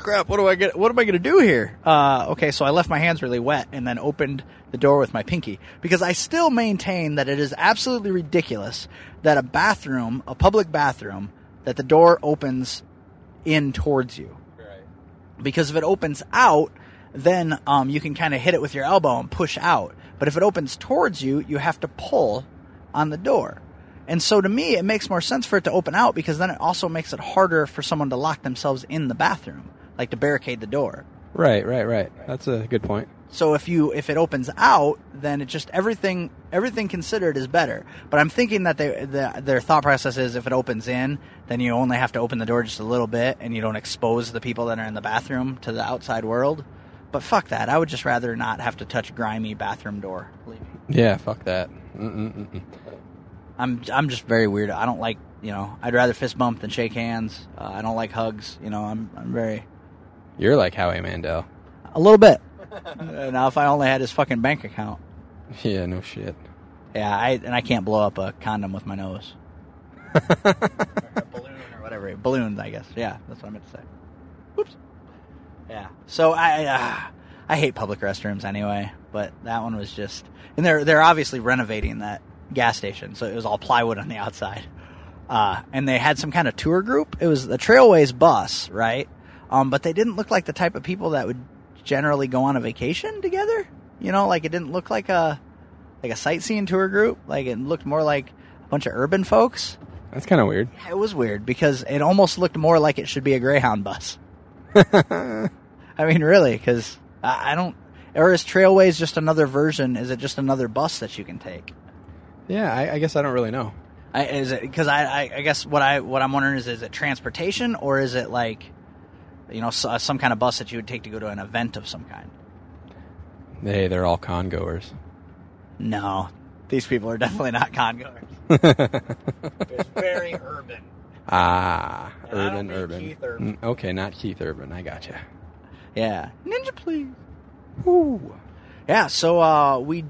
crap, what am I gonna do here? Okay, so I left my hands really wet and then opened the door with my pinky, because I still maintain that it is absolutely ridiculous that a public bathroom, that the door opens in towards you. Right. Because if it opens out, then you can kind of hit it with your elbow and push out. But if it opens towards you, you have to pull on the door. And so to me, it makes more sense for it to open out, because then it also makes it harder for someone to lock themselves in the bathroom. Like to barricade the door. Right. That's a good point. So if it opens out, then it just everything considered is better. But I'm thinking that their thought process is, if it opens in, then you only have to open the door just a little bit, and you don't expose the people that are in the bathroom to the outside world. But fuck that. I would just rather not have to touch grimy bathroom door. Yeah, fuck that. Mm-mm-mm. I'm just very weird. I don't like, you know, I'd rather fist bump than shake hands. I don't like hugs. You know, I'm very... You're like Howie Mandel. A little bit. Now, if I only had his fucking bank account. Yeah, no shit. Yeah, I can't blow up a condom with my nose. Or a balloon or whatever. Balloons, I guess. Yeah, that's what I meant to say. Whoops. Yeah. So I hate public restrooms anyway, but that one was just... And they're obviously renovating that gas station, so it was all plywood on the outside. And they had some kind of tour group. It was a Trailways bus, right? But they didn't look like the type of people that would generally go on a vacation together. You know, like it didn't look like a sightseeing tour group. Like it looked more like a bunch of urban folks. That's kind of weird. Yeah, it was weird because it almost looked more like it should be a Greyhound bus. I mean, really, because I don't... Or is Trailways just another version? Is it just another bus that you can take? Yeah, I guess I don't really know. I guess what I'm wondering is it transportation or is it like, you know, some kind of bus that you would take to go to an event of some kind? Hey, they're all con-goers. No, these people are definitely not con-goers. It's very urban. Ah, and urban. Keith Urban. Okay, not Keith Urban. I gotcha. Yeah. Ninja, please. Woo. Yeah, so we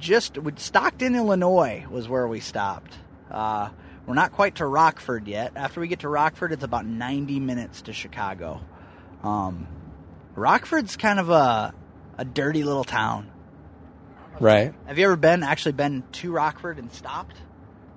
Stockton, Illinois was where we stopped. We're not quite to Rockford yet. After we get to Rockford, it's about 90 minutes to Chicago. Rockford's kind of a dirty little town. Right. Have you ever been to Rockford and stopped?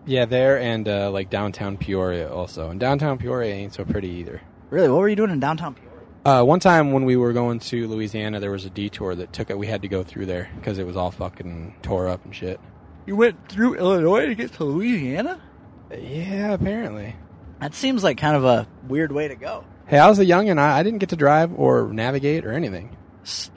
Yeah, there and like downtown Peoria also. And downtown Peoria ain't so pretty either. Really? What were you doing in downtown Peoria? One time when we were going to Louisiana, there was a detour that took it. We had to go through there because it was all fucking tore up and shit. You went through Illinois to get to Louisiana? Yeah, apparently. That seems like kind of a weird way to go. Hey, I was a young'un. I didn't get to drive or navigate or anything.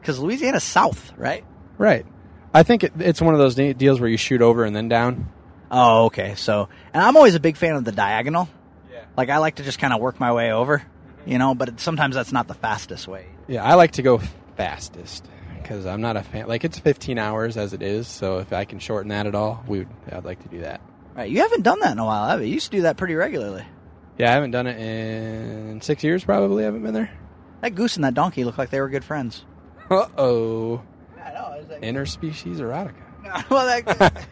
Because Louisiana's south, right? Right. I think it's one of those deals where you shoot over and then down. Oh, okay. So, and I'm always a big fan of the diagonal. Yeah. Like, I like to just kind of work my way over, you know, but sometimes that's not the fastest way. Yeah, I like to go fastest. Because I'm not a fan. Like, it's 15 hours as it is, so if I can shorten that at all, I'd like to do that. All right, you haven't done that in a while, have you? You used to do that pretty regularly. Yeah, I haven't done it in 6 years, probably. I haven't been there. That goose and that donkey looked like they were good friends. Uh-oh. I know. Like, interspecies erotica. Well,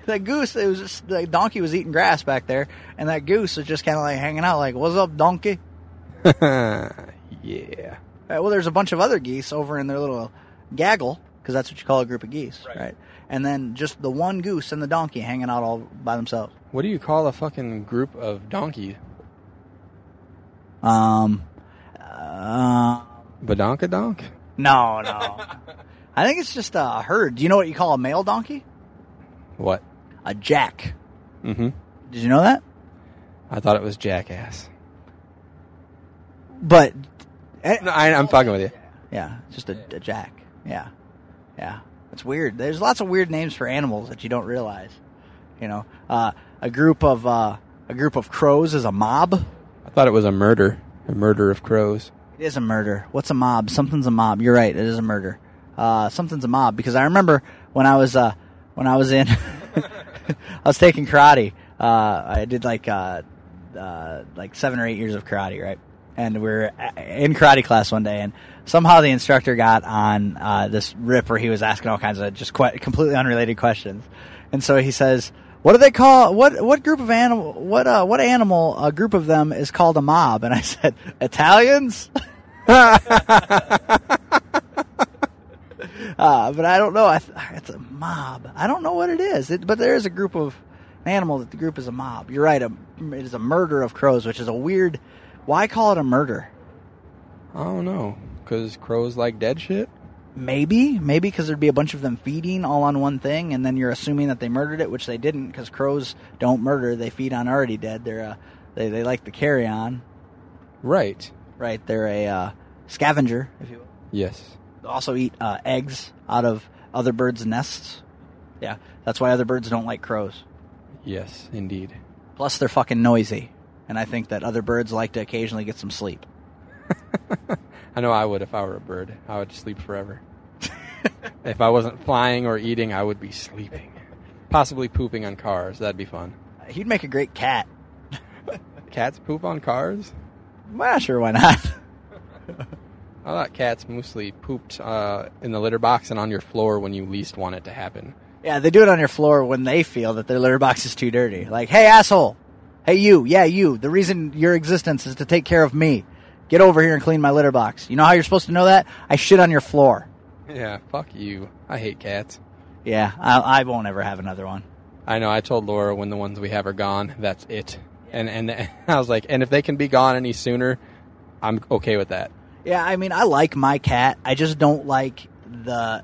that goose, it was just, the donkey was eating grass back there, and that goose was just kind of like hanging out like, what's up, donkey? Yeah. Right, well, there's a bunch of other geese over in their little... gaggle, because that's what you call a group of geese, right? And then just the one goose and the donkey hanging out all by themselves. What do you call a fucking group of donkeys? Badonkadonk? No. I think it's just a herd. Do you know what you call a male donkey? What? A jack. Mm-hmm. Did you know that? I thought it was jackass. But... No, I'm fucking with you. Yeah, just a jack. Yeah. That's weird. There's lots of weird names for animals that you don't realize. You know, a group of crows is a mob. I thought it was a murder. A murder of crows. It is a murder. What's a mob? Something's a mob. You're right. It is a murder. Something's a mob because I remember when I was in, I was taking karate. I did like 7 or 8 years of karate, right? And we were in karate class one day, and somehow the instructor got on this rip where he was asking all kinds of just completely unrelated questions. And so he says, what do they call, what group of animal, what animal, a group of them is called a mob? And I said, Italians? But I don't know. It's a mob. I don't know what it is. But there is a group of an animal that the group is a mob. You're right. It is a murder of crows, which is a weird... Why call it a murder? I don't know. Because crows like dead shit? Maybe because there'd be a bunch of them feeding all on one thing, and then you're assuming that they murdered it, which they didn't, because crows don't murder. They feed on already dead. They're they like to carry on. Right. They're a scavenger, if you will. Yes. They also eat eggs out of other birds' nests. Yeah, that's why other birds don't like crows. Yes, indeed. Plus, they're fucking noisy. And I think that other birds like to occasionally get some sleep. I know I would if I were a bird. I would sleep forever. If I wasn't flying or eating, I would be sleeping. Possibly pooping on cars. That'd be fun. He'd make a great cat. Cats poop on cars? Well, sure, why not? I thought cats mostly pooped in the litter box and on your floor when you least want it to happen. Yeah, they do it on your floor when they feel that their litter box is too dirty. Like, hey, asshole. Hey, you. Yeah, you. The reason your existence is to take care of me. Get over here and clean my litter box. You know how you're supposed to know that? I shit on your floor. Yeah, fuck you. I hate cats. Yeah, I won't ever have another one. I know. I told Laura when the ones we have are gone, that's it. Yeah. And I was like, and if they can be gone any sooner, I'm okay with that. Yeah, I mean, I like my cat. I just don't like the...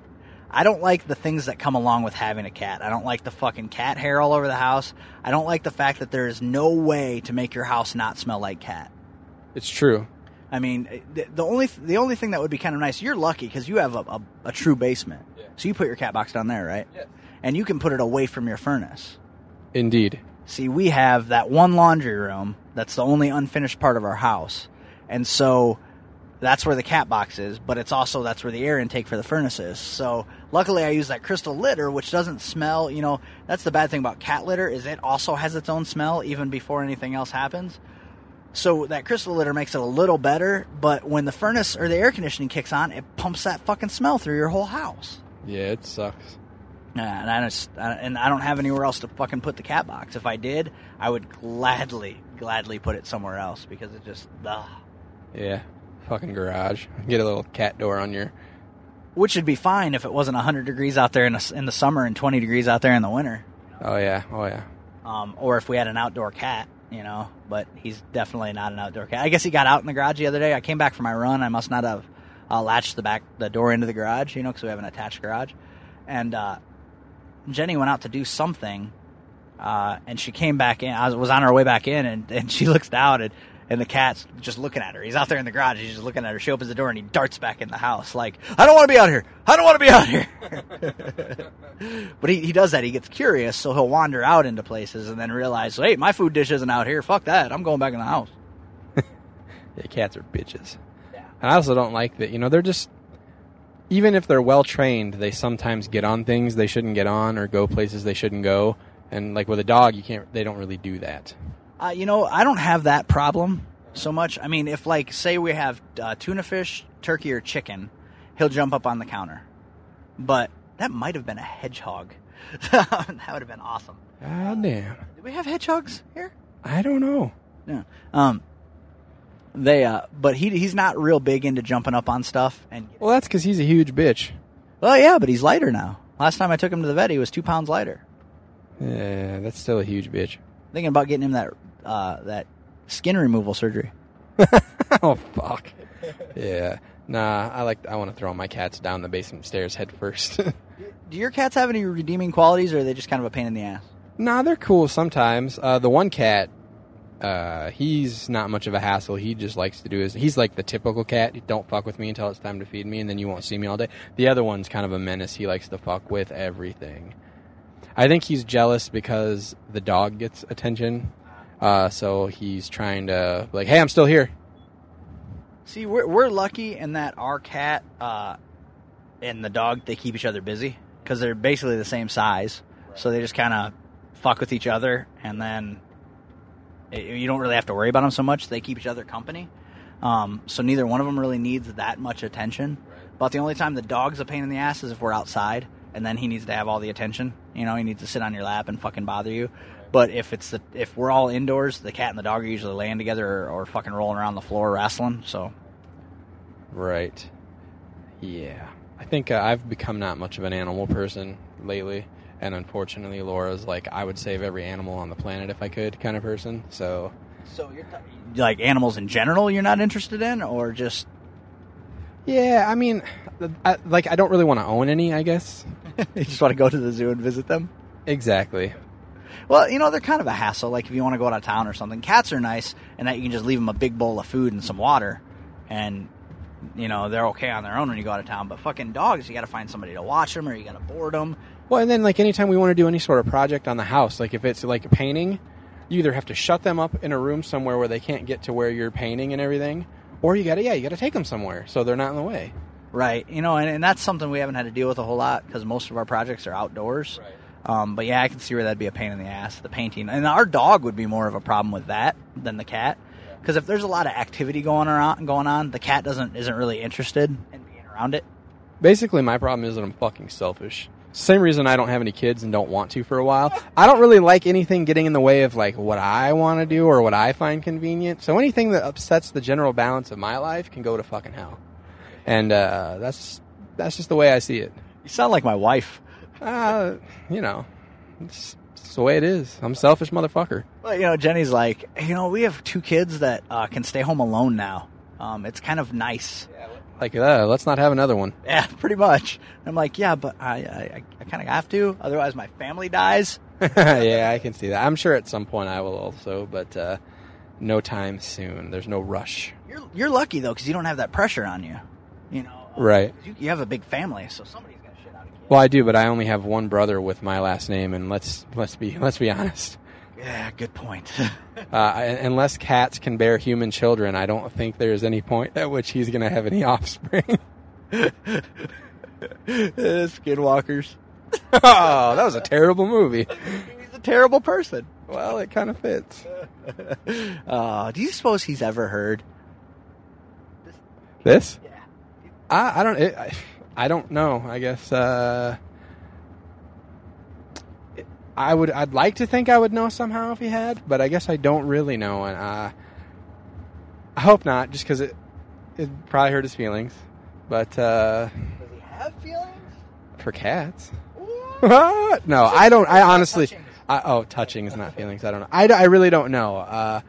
I don't like the things that come along with having a cat. I don't like the fucking cat hair all over the house. I don't like the fact that there is no way to make your house not smell like cat. It's true. I mean, the only thing that would be kind of nice, you're lucky because you have a true basement. Yeah. So you put your cat box down there, right? Yeah. And you can put it away from your furnace. Indeed. See, we have that one laundry room that's the only unfinished part of our house. And so... that's where the cat box is, but it's also that's where the air intake for the furnace is. So luckily I use that crystal litter, which doesn't smell. You know, that's the bad thing about cat litter is it also has its own smell even before anything else happens. So that crystal litter makes it a little better, but when the furnace or the air conditioning kicks on, it pumps that fucking smell through your whole house. Yeah, it sucks. And I don't have anywhere else to fucking put the cat box. If I did, I would gladly put it somewhere else because it just, ugh. Yeah. Fucking garage. Get a little cat door on your... which would be fine if it wasn't 100 degrees out there in the summer and 20 degrees out there in the winter. Oh, yeah. Oh, yeah. Or if we had an outdoor cat, you know, but he's definitely not an outdoor cat. I guess he got out in the garage the other day. I came back from my run. I must not have latched the door into the garage, you know, because we have an attached garage. And Jenny went out to do something, and she came back in. I was on her way back in, and she looks down, and the cat's just looking at her. He's out there in the garage. He's just looking at her. She opens the door, and he darts back in the house like, I don't want to be out here. I don't want to be out here. But he does that. He gets curious, so he'll wander out into places and then realize, hey, my food dish isn't out here. Fuck that. I'm going back in the house. Yeah, cats are bitches. Yeah. And I also don't like that. You know, they're just, even if they're well-trained, they sometimes get on things they shouldn't get on or go places they shouldn't go. And like with a dog, you can't. They don't really do that. You know, I don't have that problem so much. I mean, if, like, say we have tuna fish, turkey, or chicken, he'll jump up on the counter. But that might have been a hedgehog. That would have been awesome. God damn. Do we have hedgehogs here? I don't know. Yeah. But he's not real big into jumping up on stuff. Well, that's because he's a huge bitch. Well, yeah, but he's lighter now. Last time I took him to the vet, he was 2 pounds lighter. Yeah, that's still a huge bitch. Thinking about getting him that skin removal surgery. Oh, fuck. Yeah. Nah, I want to throw my cats down the basement stairs head first. Do your cats have any redeeming qualities, or are they just kind of a pain in the ass? Nah, they're cool sometimes. The one cat, he's not much of a hassle. He just likes to do his... He's like the typical cat. Don't fuck with me until it's time to feed me, and then you won't see me all day. The other one's kind of a menace. He likes to fuck with everything. I think he's jealous because the dog gets attention, so he's trying to, like, hey, I'm still here. See, we're lucky in that our cat and the dog, they keep each other busy because they're basically the same size, right. So they just kind of fuck with each other, and then you don't really have to worry about them so much. They keep each other company, so neither one of them really needs that much attention. Right. But the only time the dog's a pain in the ass is if we're outside. And then he needs to have all the attention. You know, he needs to sit on your lap and fucking bother you. But if we're all indoors, the cat and the dog are usually laying together or fucking rolling around the floor wrestling. So, right, yeah. I think I've become not much of an animal person lately, and unfortunately, Laura's like I would save every animal on the planet if I could kind of person. So you're like animals in general, you're not interested in, or just. Yeah, I mean, I don't really want to own any, I guess. You just want to go to the zoo and visit them? Exactly. Well, you know, they're kind of a hassle. Like, if you want to go out of town or something, cats are nice, and that you can just leave them a big bowl of food and some water, and, you know, they're okay on their own when you go out of town. But fucking dogs, you got to find somebody to watch them, or you got to board them. Well, and then, like, anytime we want to do any sort of project on the house, like, if it's, like, a painting, you either have to shut them up in a room somewhere where they can't get to where you're painting and everything, or you got to take them somewhere so they're not in the way. Right. You know, and that's something we haven't had to deal with a whole lot because most of our projects are outdoors. Right. But, yeah, I can see where that'd be a pain in the ass, the painting. And our dog would be more of a problem with that than the cat. Yeah. Because if there's a lot of activity going on, the cat isn't really interested in being around it. Basically, my problem is that I'm fucking selfish. Same reason I don't have any kids and don't want to for a while. I don't really like anything getting in the way of like what I want to do or what I find convenient. So anything that upsets the general balance of my life can go to fucking hell. And that's just the way I see it. You sound like my wife. You know, it's the way it is. I'm a selfish motherfucker. Well, you know, Jenny's like, you know, we have two kids that can stay home alone now. It's kind of nice. Yeah, like, let's not have another one. Yeah, pretty much. And I'm like, yeah, but I kind of have to. Otherwise, my family dies. Yeah, I can see that. I'm sure at some point I will also, but no time soon. There's no rush. You're lucky, though, because you don't have that pressure on you. You know, right. You have a big family, so somebody's got shit out of you. Well, I do, but I only have one brother with my last name, and let's be honest. Yeah, good point. Unless cats can bear human children, I don't think there's any point at which he's going to have any offspring. Skinwalkers. Oh, that was a terrible movie. He's a terrible person. Well, it kind of fits. Do you suppose he's ever heard this? Yeah. I don't know. I guess. I'd like to think I would know somehow if he had, but I guess I don't really know, and I hope not, just because it probably hurt his feelings. But does he have feelings for cats? What? No, I don't. I honestly, touching is not feelings. I don't know. I really don't know.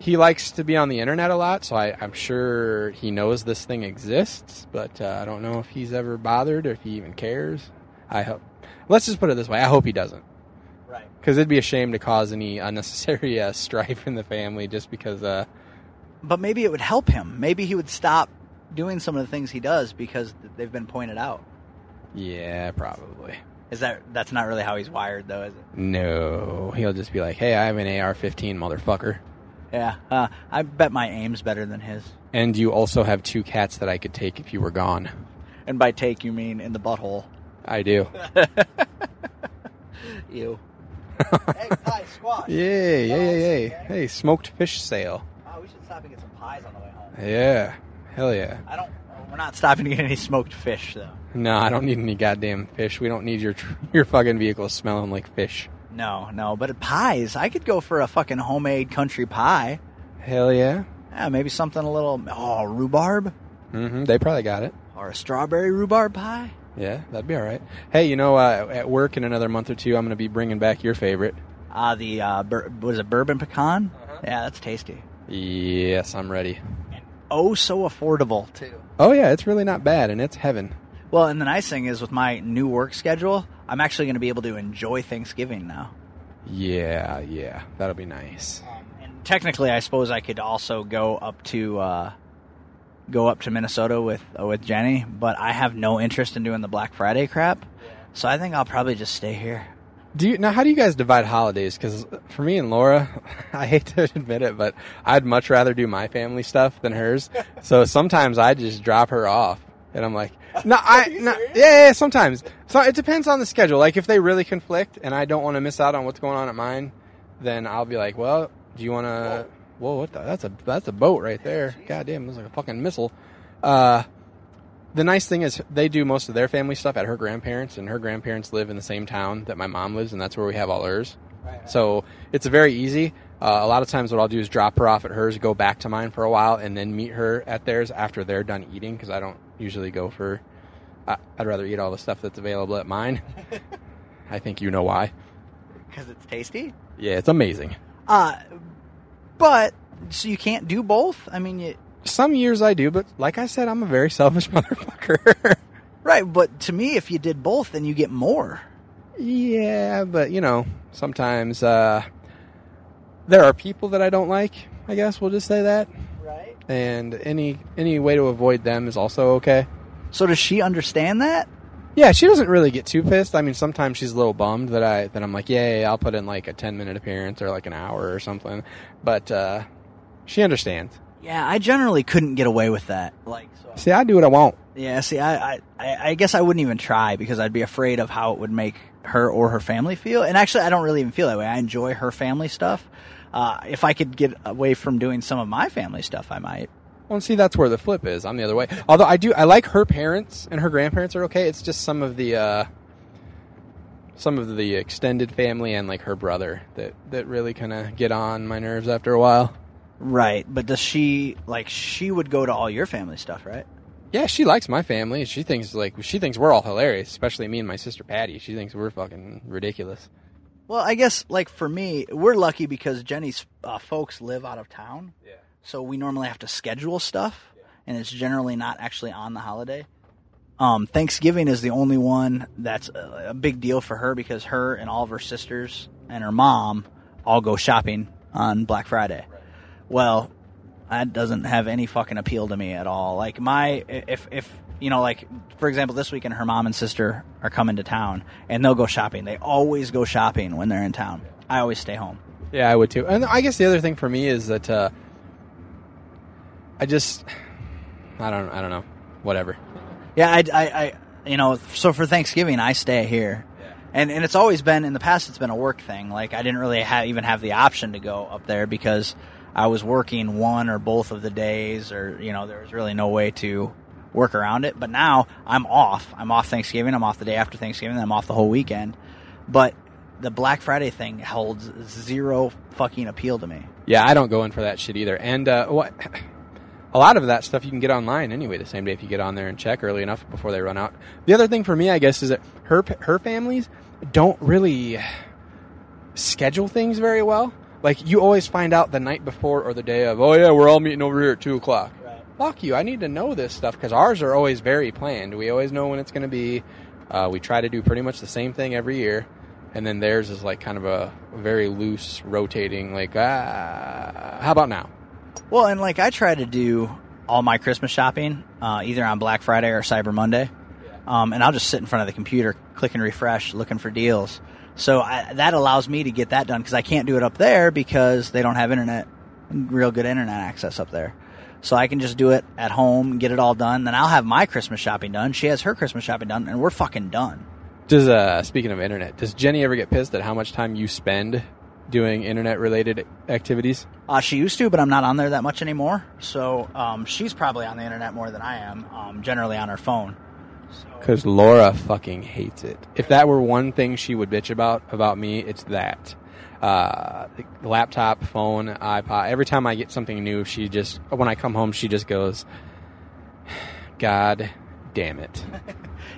He likes to be on the internet a lot, so I'm sure he knows this thing exists, but I don't know if he's ever bothered or if he even cares. I hope. Let's just put it this way. I hope he doesn't. Right. Because it'd be a shame to cause any unnecessary strife in the family just because... But maybe it would help him. Maybe he would stop doing some of the things he does because they've been pointed out. Yeah, probably. That's not really how he's wired, though, is it? No. He'll just be like, hey, I have an AR-15, motherfucker. Yeah. I bet my aim's better than his. And you also have two cats that I could take if you were gone. And by take, you mean in the butthole. I do. Ew. Hey, pie, squash. Yay. Okay. Hey, smoked fish sale. Oh, we should stop and get some pies on the way home. Yeah. Hell yeah. We're not stopping to get any smoked fish, though. No, I don't need any goddamn fish. We don't need your fucking vehicle smelling like fish. No, but pies. I could go for a fucking homemade country pie. Hell yeah. Yeah, maybe something a little... Oh, rhubarb? Mm-hmm. They probably got it. Or a strawberry rhubarb pie? Yeah, that'd be all right. Hey, you know, at work in another month or two, I'm going to be bringing back your favorite. Bourbon pecan? Uh-huh. Yeah, that's tasty. Yes, I'm ready. And oh, so affordable, too. Oh, yeah, it's really not bad, and it's heaven. Well, and the nice thing is with my new work schedule, I'm actually going to be able to enjoy Thanksgiving now. Yeah, that'll be nice. And technically, I suppose I could also go up to Minnesota with Jenny, but I have no interest in doing the Black Friday crap, so I think I'll probably just stay here. How do you guys divide holidays? Because for me and Laura, I hate to admit it, but I'd much rather do my family stuff than hers. So sometimes I just drop her off, and I'm like, sometimes. So it depends on the schedule. Like if they really conflict, and I don't want to miss out on what's going on at mine, then I'll be like, well, do you want to? Whoa, what the? That's a boat right there. Goddamn, it was like a fucking missile. The nice thing is they do most of their family stuff at her grandparents', and her grandparents live in the same town that my mom lives, and that's where we have all hers. Right. So it's very easy. A lot of times what I'll do is drop her off at hers, go back to mine for a while, and then meet her at theirs after they're done eating, because I don't usually go for... I'd rather eat all the stuff that's available at mine. I think you know why. Because it's tasty? Yeah, it's amazing. But, so you can't do both? I mean, some years I do, but like I said, I'm a very selfish motherfucker. Right, but to me, if you did both, then you get more. Yeah, but, you know, sometimes there are people that I don't like, I guess we'll just say that. Right. And any way to avoid them is also okay. So does she understand that? Yeah, she doesn't really get too pissed. I mean, sometimes she's a little bummed that I'm like, yay, I'll put in like a 10-minute appearance or like an hour or something. But she understands. Yeah, I generally couldn't get away with that. Like, so. See, I do what I want. Yeah, see, I guess I wouldn't even try because I'd be afraid of how it would make her or her family feel. And actually, I don't really even feel that way. I enjoy her family stuff. If I could get away from doing some of my family stuff, I might. Well, and see, that's where the flip is. I'm the other way. Although I like her parents and her grandparents are okay. It's just some of the extended family and like her brother that really kind of get on my nerves after a while. Right. But does she would go to all your family stuff, right? Yeah, she likes my family. She thinks we're all hilarious, especially me and my sister Patty. She thinks we're fucking ridiculous. Well, I guess like for me, we're lucky because Jenny's folks live out of town. Yeah. So we normally have to schedule stuff, and it's generally not actually on the holiday. Thanksgiving is the only one that's a big deal for her because her and all of her sisters and her mom all go shopping on Black Friday. Right. Well, that doesn't have any fucking appeal to me at all. Like for example, this weekend her mom and sister are coming to town, and they'll go shopping. They always go shopping when they're in town. I always stay home. Yeah, I would too. And I guess the other thing for me is that I don't know. Whatever. Yeah, so for Thanksgiving, I stay here. Yeah. And it's always been, in the past, it's been a work thing. Like, I didn't really even have the option to go up there because I was working one or both of the days or, there was really no way to work around it. But now I'm off. I'm off Thanksgiving. I'm off the day after Thanksgiving. And I'm off the whole weekend. But the Black Friday thing holds zero fucking appeal to me. Yeah, I don't go in for that shit either. And a lot of that stuff you can get online anyway the same day if you get on there and check early enough before they run out. The other thing for me, I guess, is that her families don't really schedule things very well. Like, you always find out the night before or the day of, oh, yeah, we're all meeting over here at 2 o'clock. Right. Fuck you. I need to know this stuff because ours are always very planned. We always know when it's going to be. We try to do pretty much the same thing every year. And then theirs is like kind of a very loose, rotating, like, how about now? Well, and like I try to do all my Christmas shopping either on Black Friday or Cyber Monday. Yeah. And I'll just sit in front of the computer, click and refresh, looking for deals. So that allows me to get that done because I can't do it up there because they don't have real good internet access up there. So I can just do it at home, get it all done. Then I'll have my Christmas shopping done. She has her Christmas shopping done, and we're fucking done. Speaking of internet, does Jenny ever get pissed at how much time you spend doing internet-related activities? She used to, but I'm not on there that much anymore. So she's probably on the internet more than I am, generally on her phone. Because Laura fucking hates it. If that were one thing she would bitch about me, it's that. Laptop, phone, iPod. Every time I get something new, when I come home, she just goes, God damn it.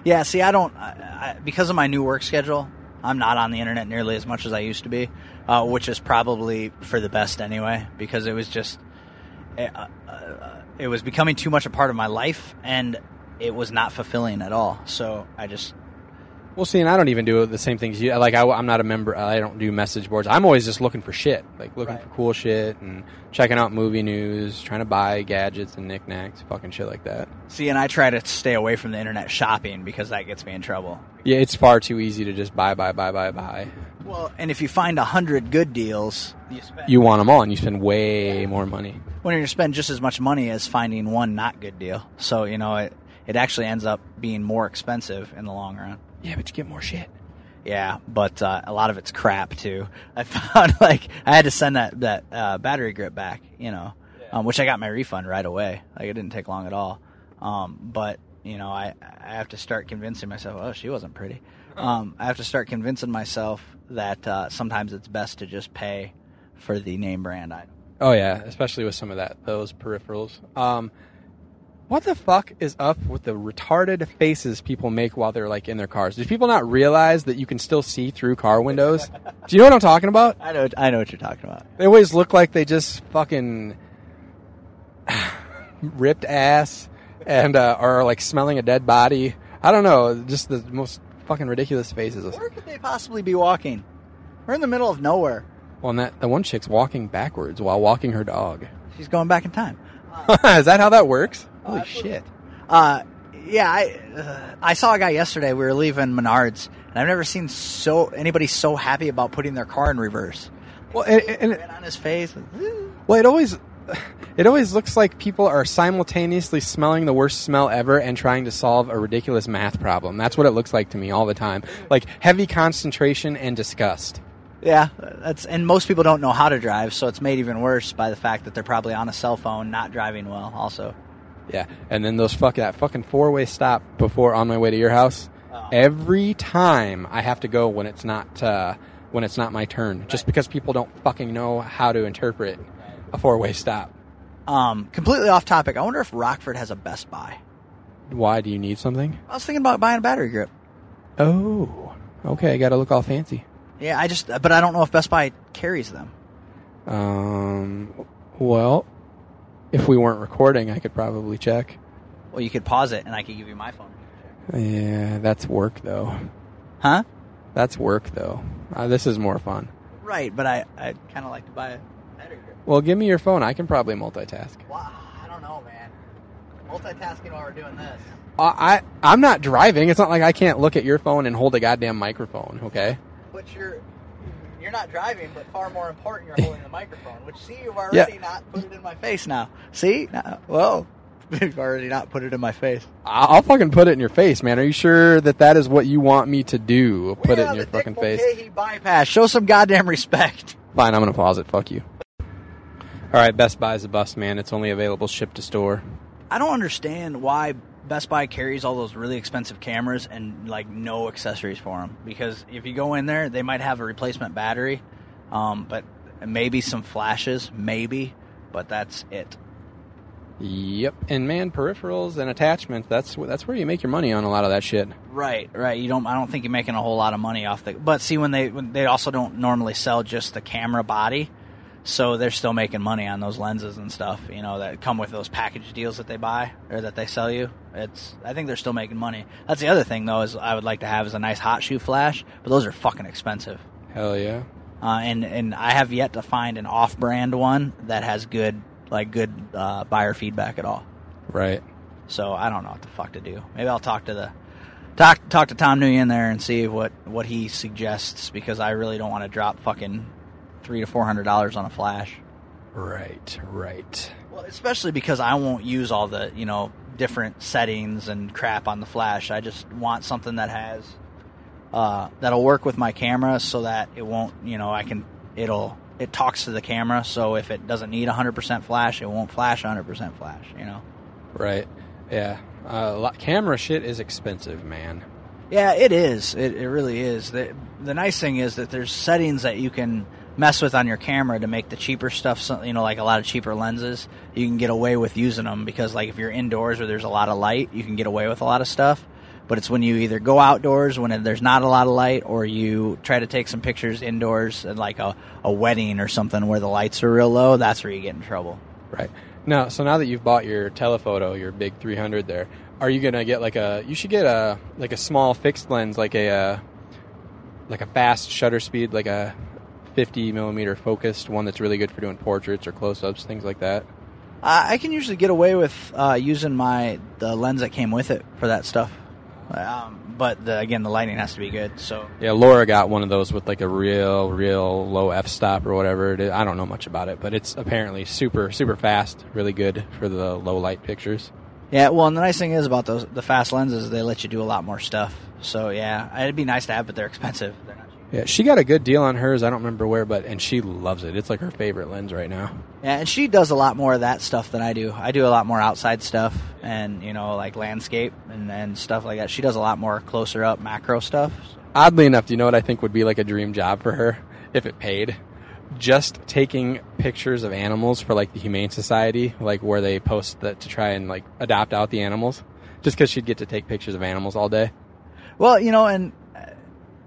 Yeah, see, I because of my new work schedule, I'm not on the internet nearly as much as I used to be, which is probably for the best anyway, because it was just, it was becoming too much a part of my life, and it was not fulfilling at all, so I just... Well, see, and I don't even do the same things you... Like, I'm not a member, I don't do message boards. I'm always just looking for shit, like looking for cool shit, and checking out movie news, trying to buy gadgets and knickknacks, fucking shit like that. See, and I try to stay away from the internet shopping because that gets me in trouble. Yeah, it's far too easy to just buy. Well, and if you find 100 good deals... You want them all, and you spend way more money. When you spend just as much money as finding one not good deal, so, it actually ends up being more expensive in the long run. Yeah, but you get more shit. Yeah, but a lot of it's crap, too. I found, I had to send that battery grip back, which I got my refund right away. Like, it didn't take long at all. But, I have to start convincing myself, oh, she wasn't pretty. I have to start convincing myself that sometimes it's best to just pay for the name brand item. Oh, yeah, especially with some of those peripherals. What the fuck is up with the retarded faces people make while they're, in their cars? Do people not realize that you can still see through car windows? Do you know what I'm talking about? I know what you're talking about. They always look like they just fucking ripped ass and are, smelling a dead body. I don't know. Just the most fucking ridiculous faces. Where could they possibly be walking? We're in the middle of nowhere. Well, and the one chick's walking backwards while walking her dog. She's going back in time. Is that how that works? Holy shit. I saw a guy yesterday. We were leaving Menards, and I've never seen anybody so happy about putting their car in reverse. Well, and on his face. Well, it always looks like people are simultaneously smelling the worst smell ever and trying to solve a ridiculous math problem. That's what it looks like to me all the time. Like heavy concentration and disgust. Yeah, that's, and most people don't know how to drive, so it's made even worse by the fact that they're probably on a cell phone, not driving well also. Yeah, and then those that fucking four-way stop before on my way to your house. Oh. Every time I have to go when it's not my turn, right. Just because people don't fucking know how to interpret a four-way stop. Completely off topic. I wonder if Rockford has a Best Buy. Why? Do you need something? I was thinking about buying a battery grip. Oh, okay. I got to look all fancy. Yeah, but I don't know if Best Buy carries them. Well, if we weren't recording, I could probably check. Well, you could pause it, and I could give you my phone. Yeah, that's work, though. Huh? That's work, though. This is more fun. Right, but I kind of like to buy a battery grip. Well, give me your phone. I can probably multitask. Wow, I don't know, man. Multitasking while we're doing this. I'm not driving. It's not like I can't look at your phone and hold a goddamn microphone, okay? But you're not driving, but far more important, you're holding the microphone, which, see, you've already not put it in my face now. See? Well, you've already not put it in my face. I'll fucking put it in your face, man. Are you sure that is what you want me to do? Put it in your fucking face. He bypass. Show some goddamn respect. Fine, I'm going to pause it. Fuck you. All right, Best Buy's a bust, man. It's only available shipped to store. I don't understand why Best Buy carries all those really expensive cameras and, like, no accessories for them. Because if you go in there, they might have a replacement battery, but maybe some flashes, maybe, but that's it. Yep. And, man, peripherals and attachments, that's where you make your money on a lot of that shit. Right. I don't think you're making a whole lot of money off the... But, see, when they also don't normally sell just the camera body, so they're still making money on those lenses and stuff, you know, that come with those package deals that they buy or that they sell you. I think they're still making money. That's the other thing, though, is I would like to have is a nice hot shoe flash, but those are fucking expensive. Hell yeah. And I have yet to find an off-brand one that has good buyer feedback at all. Right. So I don't know what the fuck to do. Maybe I'll talk to Tom Nguyen there and see what he suggests, because I really don't want to drop fucking $300 to $400 on a flash. Right. Well, especially because I won't use all the, you know, different settings and crap on the flash. I just want something that has that'll work with my camera, so that it won't, you know, it talks to the camera, so if it doesn't need 100% flash, it won't flash 100% flash, you know. Right. Yeah. Camera shit is expensive, man. Yeah, it is. It really is. The nice thing is that there's settings that you can mess with on your camera to make the cheaper stuff, you know, like a lot of cheaper lenses, you can get away with using them, because, like, if you're indoors or there's a lot of light, you can get away with a lot of stuff. But it's when you either go outdoors when there's not a lot of light, or you try to take some pictures indoors at, like, a wedding or something where the lights are real low, that's where you get in trouble. Right. Now, so now that you've bought your telephoto, your big 300 there, are you going to get, like, you should get a small fixed lens, like a fast shutter speed, like a 50 millimeter focused one that's really good for doing portraits or close-ups, things like that? I can usually get away with using the lens that came with it for that stuff, but the lighting has to be good. So yeah, Laura got one of those with like a real low f-stop or whatever it is. I don't know much about it, but it's apparently super super fast, really good for the low light pictures. Yeah, well, and the nice thing is about the fast lenses, they let you do a lot more stuff. So yeah, it'd be nice to have, but they're expensive. They're not. Yeah, she got a good deal on hers. I don't remember where, and she loves it. It's like her favorite lens right now. Yeah, and she does a lot more of that stuff than I do. I do a lot more outside stuff and, you know, like landscape and stuff like that. She does a lot more closer up macro stuff. Oddly enough, do you know what I think would be like a dream job for her if it paid? Just taking pictures of animals for like the Humane Society, like where they post that to try and like adopt out the animals, just because she'd get to take pictures of animals all day. Well, you know, and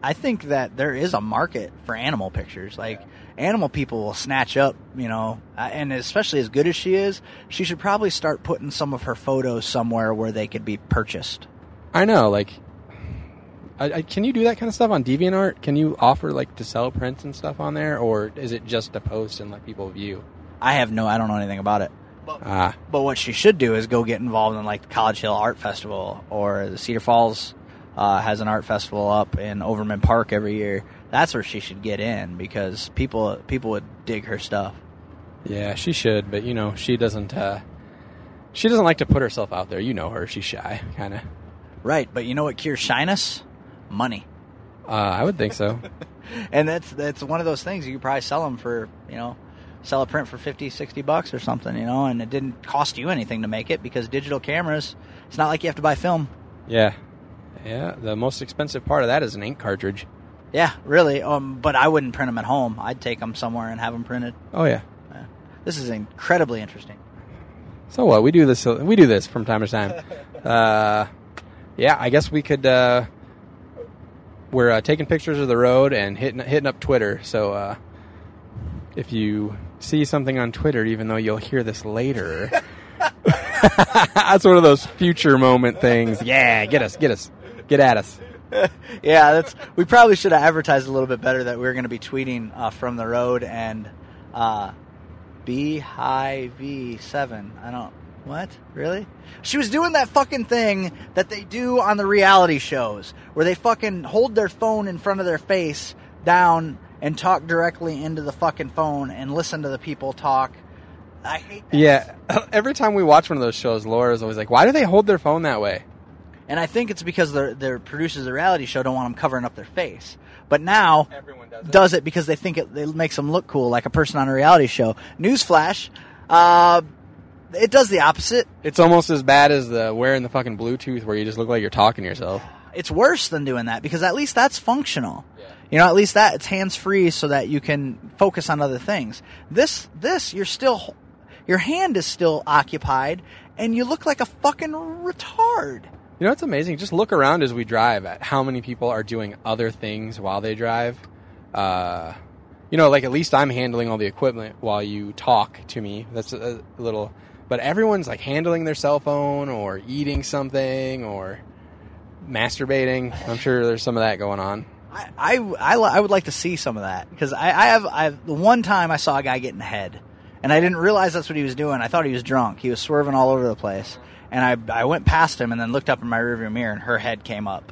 I think that there is a market for animal pictures. Like, animal people will snatch up, you know, and especially as good as she is, she should probably start putting some of her photos somewhere where they could be purchased. I know, like, can you do that kind of stuff on DeviantArt? Can you offer, like, to sell prints and stuff on there, or is it just to post and let people view? I don't know anything about it. But what she should do is go get involved in, like, the College Hill Art Festival or the Cedar Falls has an art festival up in Overman Park every year. That's where she should get in, because people would dig her stuff. Yeah, she should, but, you know, she doesn't like to put herself out there. You know her. She's shy, kind of. Right, but you know what cures shyness? Money. I would think so. And that's one of those things. You could probably sell them for, you know, sell a print for $50-$60 or something, you know, and it didn't cost you anything to make it because digital cameras, it's not like you have to buy film. Yeah. Yeah. The most expensive part of that is an ink cartridge. Yeah, really. But I wouldn't print them at home. I'd take them somewhere and have them printed. Oh, yeah. This is incredibly interesting. So what? We do this from time to time. Yeah, I guess we could... We're taking pictures of the road and hitting up Twitter. So if you see something on Twitter, even though you'll hear this later, that's one of those future moment things. Yeah, get us, get at us. Yeah, we probably should have advertised a little bit better that we were going to be tweeting from the road and BHIV7. I don't. What? Really? She was doing that fucking thing that they do on the reality shows where they fucking hold their phone in front of their face down and talk directly into the fucking phone and listen to the people talk. I hate that. Yeah. Every time we watch one of those shows, Laura's always like, why do they hold their phone that way? And I think it's because their producers of the reality show don't want them covering up their face. But now everyone does it because they think it makes them look cool, like a person on a reality show. Newsflash. It does the opposite. It's almost as bad as the wearing the fucking Bluetooth where you just look like you're talking to yourself. It's worse than doing that because at least that's functional. Yeah. You know, at least that it's hands-free so that you can focus on other things. This you're still your hand is still occupied and you look like a fucking retard. You know, it's amazing. Just look around as we drive at how many people are doing other things while they drive. You know, like at least I'm handling all the equipment while you talk to me. That's a little... But everyone's like handling their cell phone or eating something or masturbating. I'm sure there's some of that going on. I would like to see some of that because I have the one time I saw a guy getting head and I didn't realize that's what he was doing. I thought he was drunk. He was swerving all over the place and I went past him and then looked up in my rearview mirror and her head came up,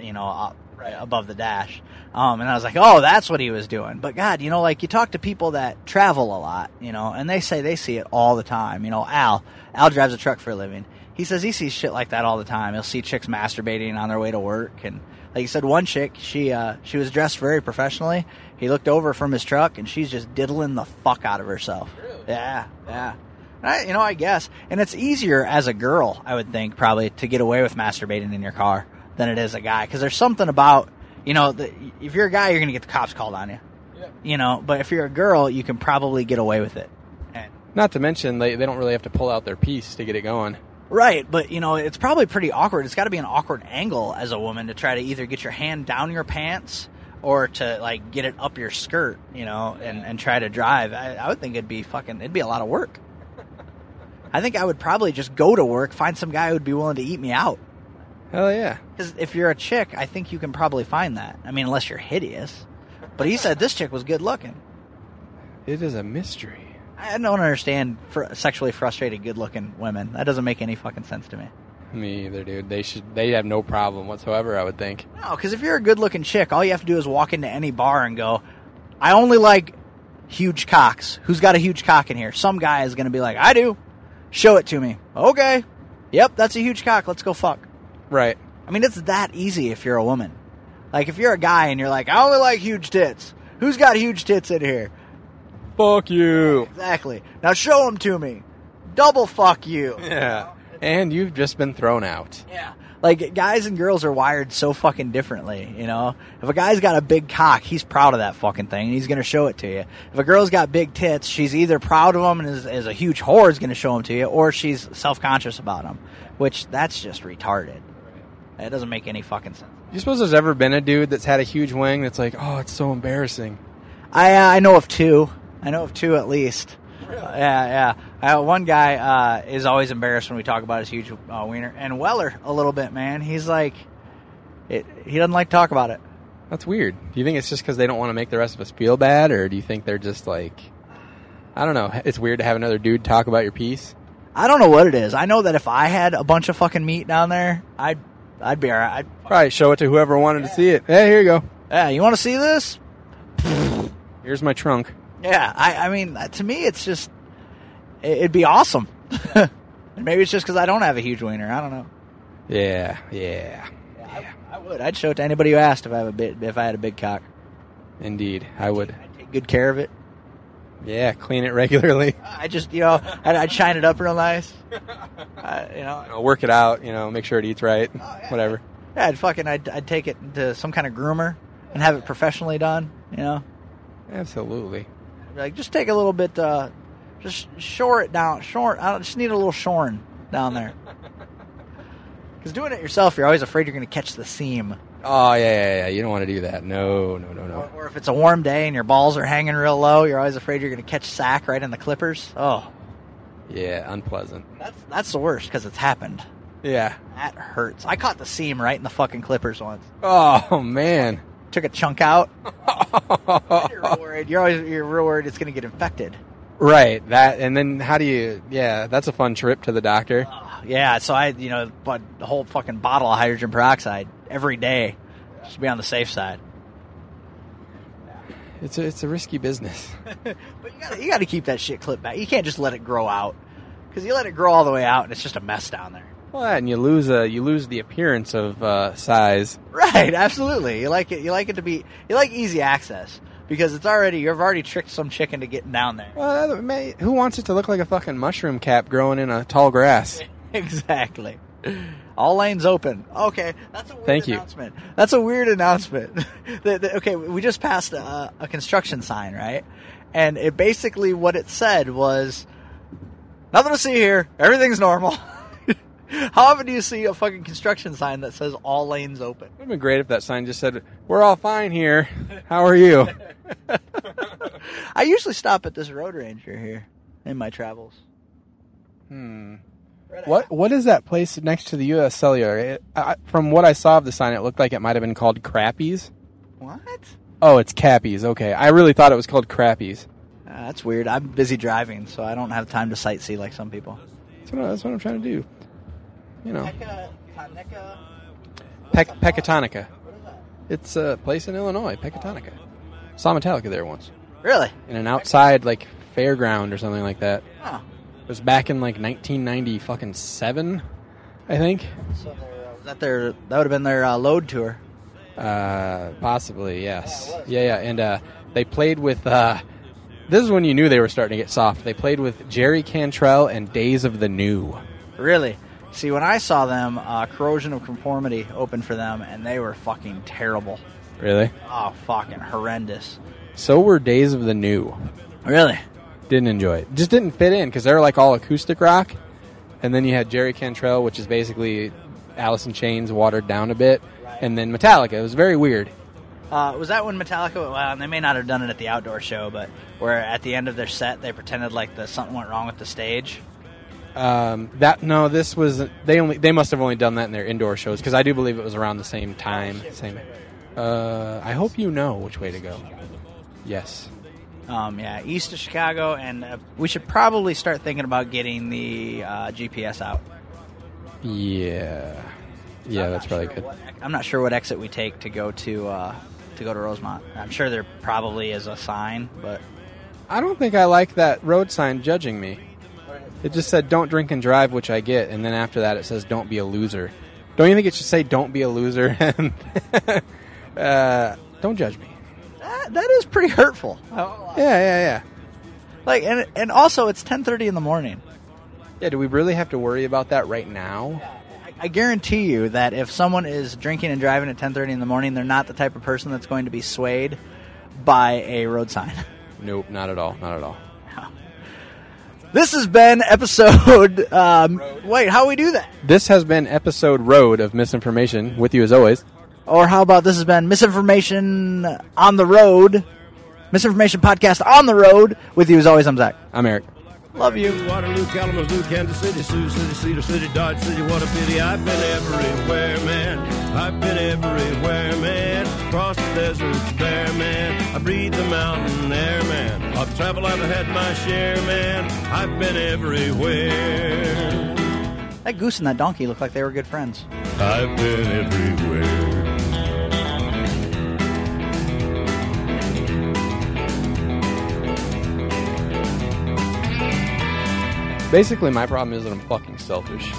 you know, right above the dash. And I was like, oh, that's what he was doing. But, God, you know, like you talk to people that travel a lot, you know, and they say they see it all the time. You know, Al drives a truck for a living. He says he sees shit like that all the time. He'll see chicks masturbating on their way to work. And like you said, one chick, she was dressed very professionally. He looked over from his truck, and she's just diddling the fuck out of herself. Really? Yeah, yeah. I guess. And it's easier as a girl, I would think, probably, to get away with masturbating in your car than it is a guy. Because there's something about... You know, if you're a guy, you're going to get the cops called on you. Yeah. You know, but if you're a girl, you can probably get away with it. And not to mention, they don't really have to pull out their piece to get it going. Right, but, you know, it's probably pretty awkward. It's got to be an awkward angle as a woman to try to either get your hand down your pants or to, like, get it up your skirt, you know, and try to drive. I would think it'd be a lot of work. I think I would probably just go to work, find some guy who would be willing to eat me out. Hell yeah. Because if you're a chick, I think you can probably find that. I mean, unless you're hideous. But he said this chick was good looking. It is a mystery. I don't understand sexually frustrated good looking women. That doesn't make any fucking sense to me. Me either, dude. They have no problem whatsoever, I would think. No, because if you're a good looking chick, all you have to do is walk into any bar and go, I only like huge cocks. Who's got a huge cock in here? Some guy is going to be like, I do. Show it to me. Okay. Yep, that's a huge cock. Let's go fuck. Right. I mean, it's that easy if you're a woman. Like, if you're a guy and you're like, I only like huge tits. Who's got huge tits in here? Fuck you. Exactly. Now show them to me. Double fuck you. Yeah. And you've just been thrown out. Yeah. Like, guys and girls are wired so fucking differently, you know? If a guy's got a big cock, he's proud of that fucking thing, and he's going to show it to you. If a girl's got big tits, she's either proud of them and is a huge whore is going to show them to you, or she's self-conscious about them, which that's just retarded. It doesn't make any fucking sense. You suppose there's ever been a dude that's had a huge wang that's like, oh, it's so embarrassing? I know of two. I know of two at least. Really? Yeah. One guy is always embarrassed when we talk about his huge wiener. And Weller, a little bit, man. He's like, he doesn't like to talk about it. That's weird. Do you think it's just because they don't want to make the rest of us feel bad? Or do you think they're just like, I don't know, it's weird to have another dude talk about your piece? I don't know what it is. I know that if I had a bunch of fucking meat down there, I'd be all right. I'd probably show it to whoever wanted to see it. Hey, here you go. Yeah, you want to see this? Here's my trunk. Yeah, I mean, to me, it's just, it'd be awesome. Maybe it's just because I don't have a huge wiener. I don't know. Yeah. Yeah. I would. I'd show it to anybody who asked if I have if I had a big cock. Indeed, I would. I'd take good care of it. Yeah, clean it regularly. I just, I'd shine it up real nice. I'll work it out. Make sure it eats right. Oh, yeah. Whatever. Yeah, I'd take it to some kind of groomer and have it professionally done. Absolutely. I'd be like, just take a little bit. Just shore it down. I just need a little shoring down there. Because doing it yourself, you're always afraid you're going to catch the seam. Oh, yeah. You don't want to do that. No. Or if it's a warm day and your balls are hanging real low, you're always afraid you're going to catch sack right in the clippers. Oh. Yeah, unpleasant. That's the worst because it's happened. Yeah. That hurts. I caught the seam right in the fucking clippers once. Oh, man. Took a chunk out. You're real worried. You're real worried it's going to get infected. Right. That, and then how do you... Yeah, that's a fun trip to the doctor. Yeah, so I, bought a whole fucking bottle of hydrogen peroxide every day just to be on the safe side. It's a risky business. But you got to keep that shit clipped back. You can't just let it grow out because you let it grow all the way out and it's just a mess down there. Well, and you lose the appearance of size. Right, absolutely. You like easy access because you've already tricked some chicken to getting down there. Well, mate, who wants it to look like a fucking mushroom cap growing in a tall grass? Exactly. All lanes open. Okay, that's a weird announcement. That's a weird announcement. Okay, we just passed a construction sign, right? And it basically what it said was, nothing to see here. Everything's normal. How often do you see a fucking construction sign that says all lanes open? It would have been great if that sign just said, we're all fine here. How are you? I usually stop at this road ranger here in my travels. What is that place next to the U.S. Cellular? From what I saw of the sign, it looked like it might have been called Crappies. What? Oh, it's Cappies. Okay. I really thought it was called Crappies. That's weird. I'm busy driving, so I don't have time to sightsee like some people. That's what I'm trying to do. Pecatonica. What is that? It's a place in Illinois, Pecatonica. Saw Metallica there once. Really? In an outside, fairground or something like that. Huh. It was back in 1997, I think. So that would have been their Load tour. Possibly, yes. Yeah. And they played with. This is when you knew they were starting to get soft. They played with Jerry Cantrell and Days of the New. Really? See, when I saw them, Corrosion of Conformity opened for them, and they were fucking terrible. Really? Oh, fucking horrendous. So were Days of the New. Really? Didn't enjoy it. Just didn't fit in because they're all acoustic rock, and then you had Jerry Cantrell, which is basically Alice in Chains watered down a bit, right. And then Metallica. It was very weird. Was that when Metallica? Well, they may not have done it at the outdoor show, but where at the end of their set they pretended something went wrong with the stage. This was they must have only done that in their indoor shows because I do believe it was around the same time. Same. I hope you know which way to go. Yes. East of Chicago, and we should probably start thinking about getting the GPS out. Yeah, that's probably good. I'm not sure what exit we take to go to Rosemont. I'm sure there probably is a sign, but I don't think I like that road sign judging me. It just said "Don't drink and drive," which I get, and then after that it says "Don't be a loser." Don't you think it should say "Don't be a loser" and "Don't judge me"? That is pretty hurtful. Yeah. And also, it's 10:30 in the morning. Yeah, do we really have to worry about that right now? I guarantee you that if someone is drinking and driving at 10:30 in the morning, they're not the type of person that's going to be swayed by a road sign. Nope, not at all. This has been episode... wait, how do we do that? This has been episode Road of Misinformation, with you as always. Or how about this has been Misinformation on the Road, Misinformation Podcast on the Road. With you as always, I'm Zach. I'm Eric. Love you. Waterloo, Kalamazoo, Kansas City, Sioux City, Cedar City, Dodge City, what a pity. I've been everywhere, man. I've been everywhere, man. Across the deserts bare, man. I breathe the mountain air, man. I've traveled, I've had my share, man. I've been everywhere. That goose and that donkey looked like they were good friends. I've been everywhere. Basically, my problem is that I'm fucking selfish.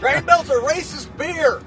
Graham Bell's a racist beer.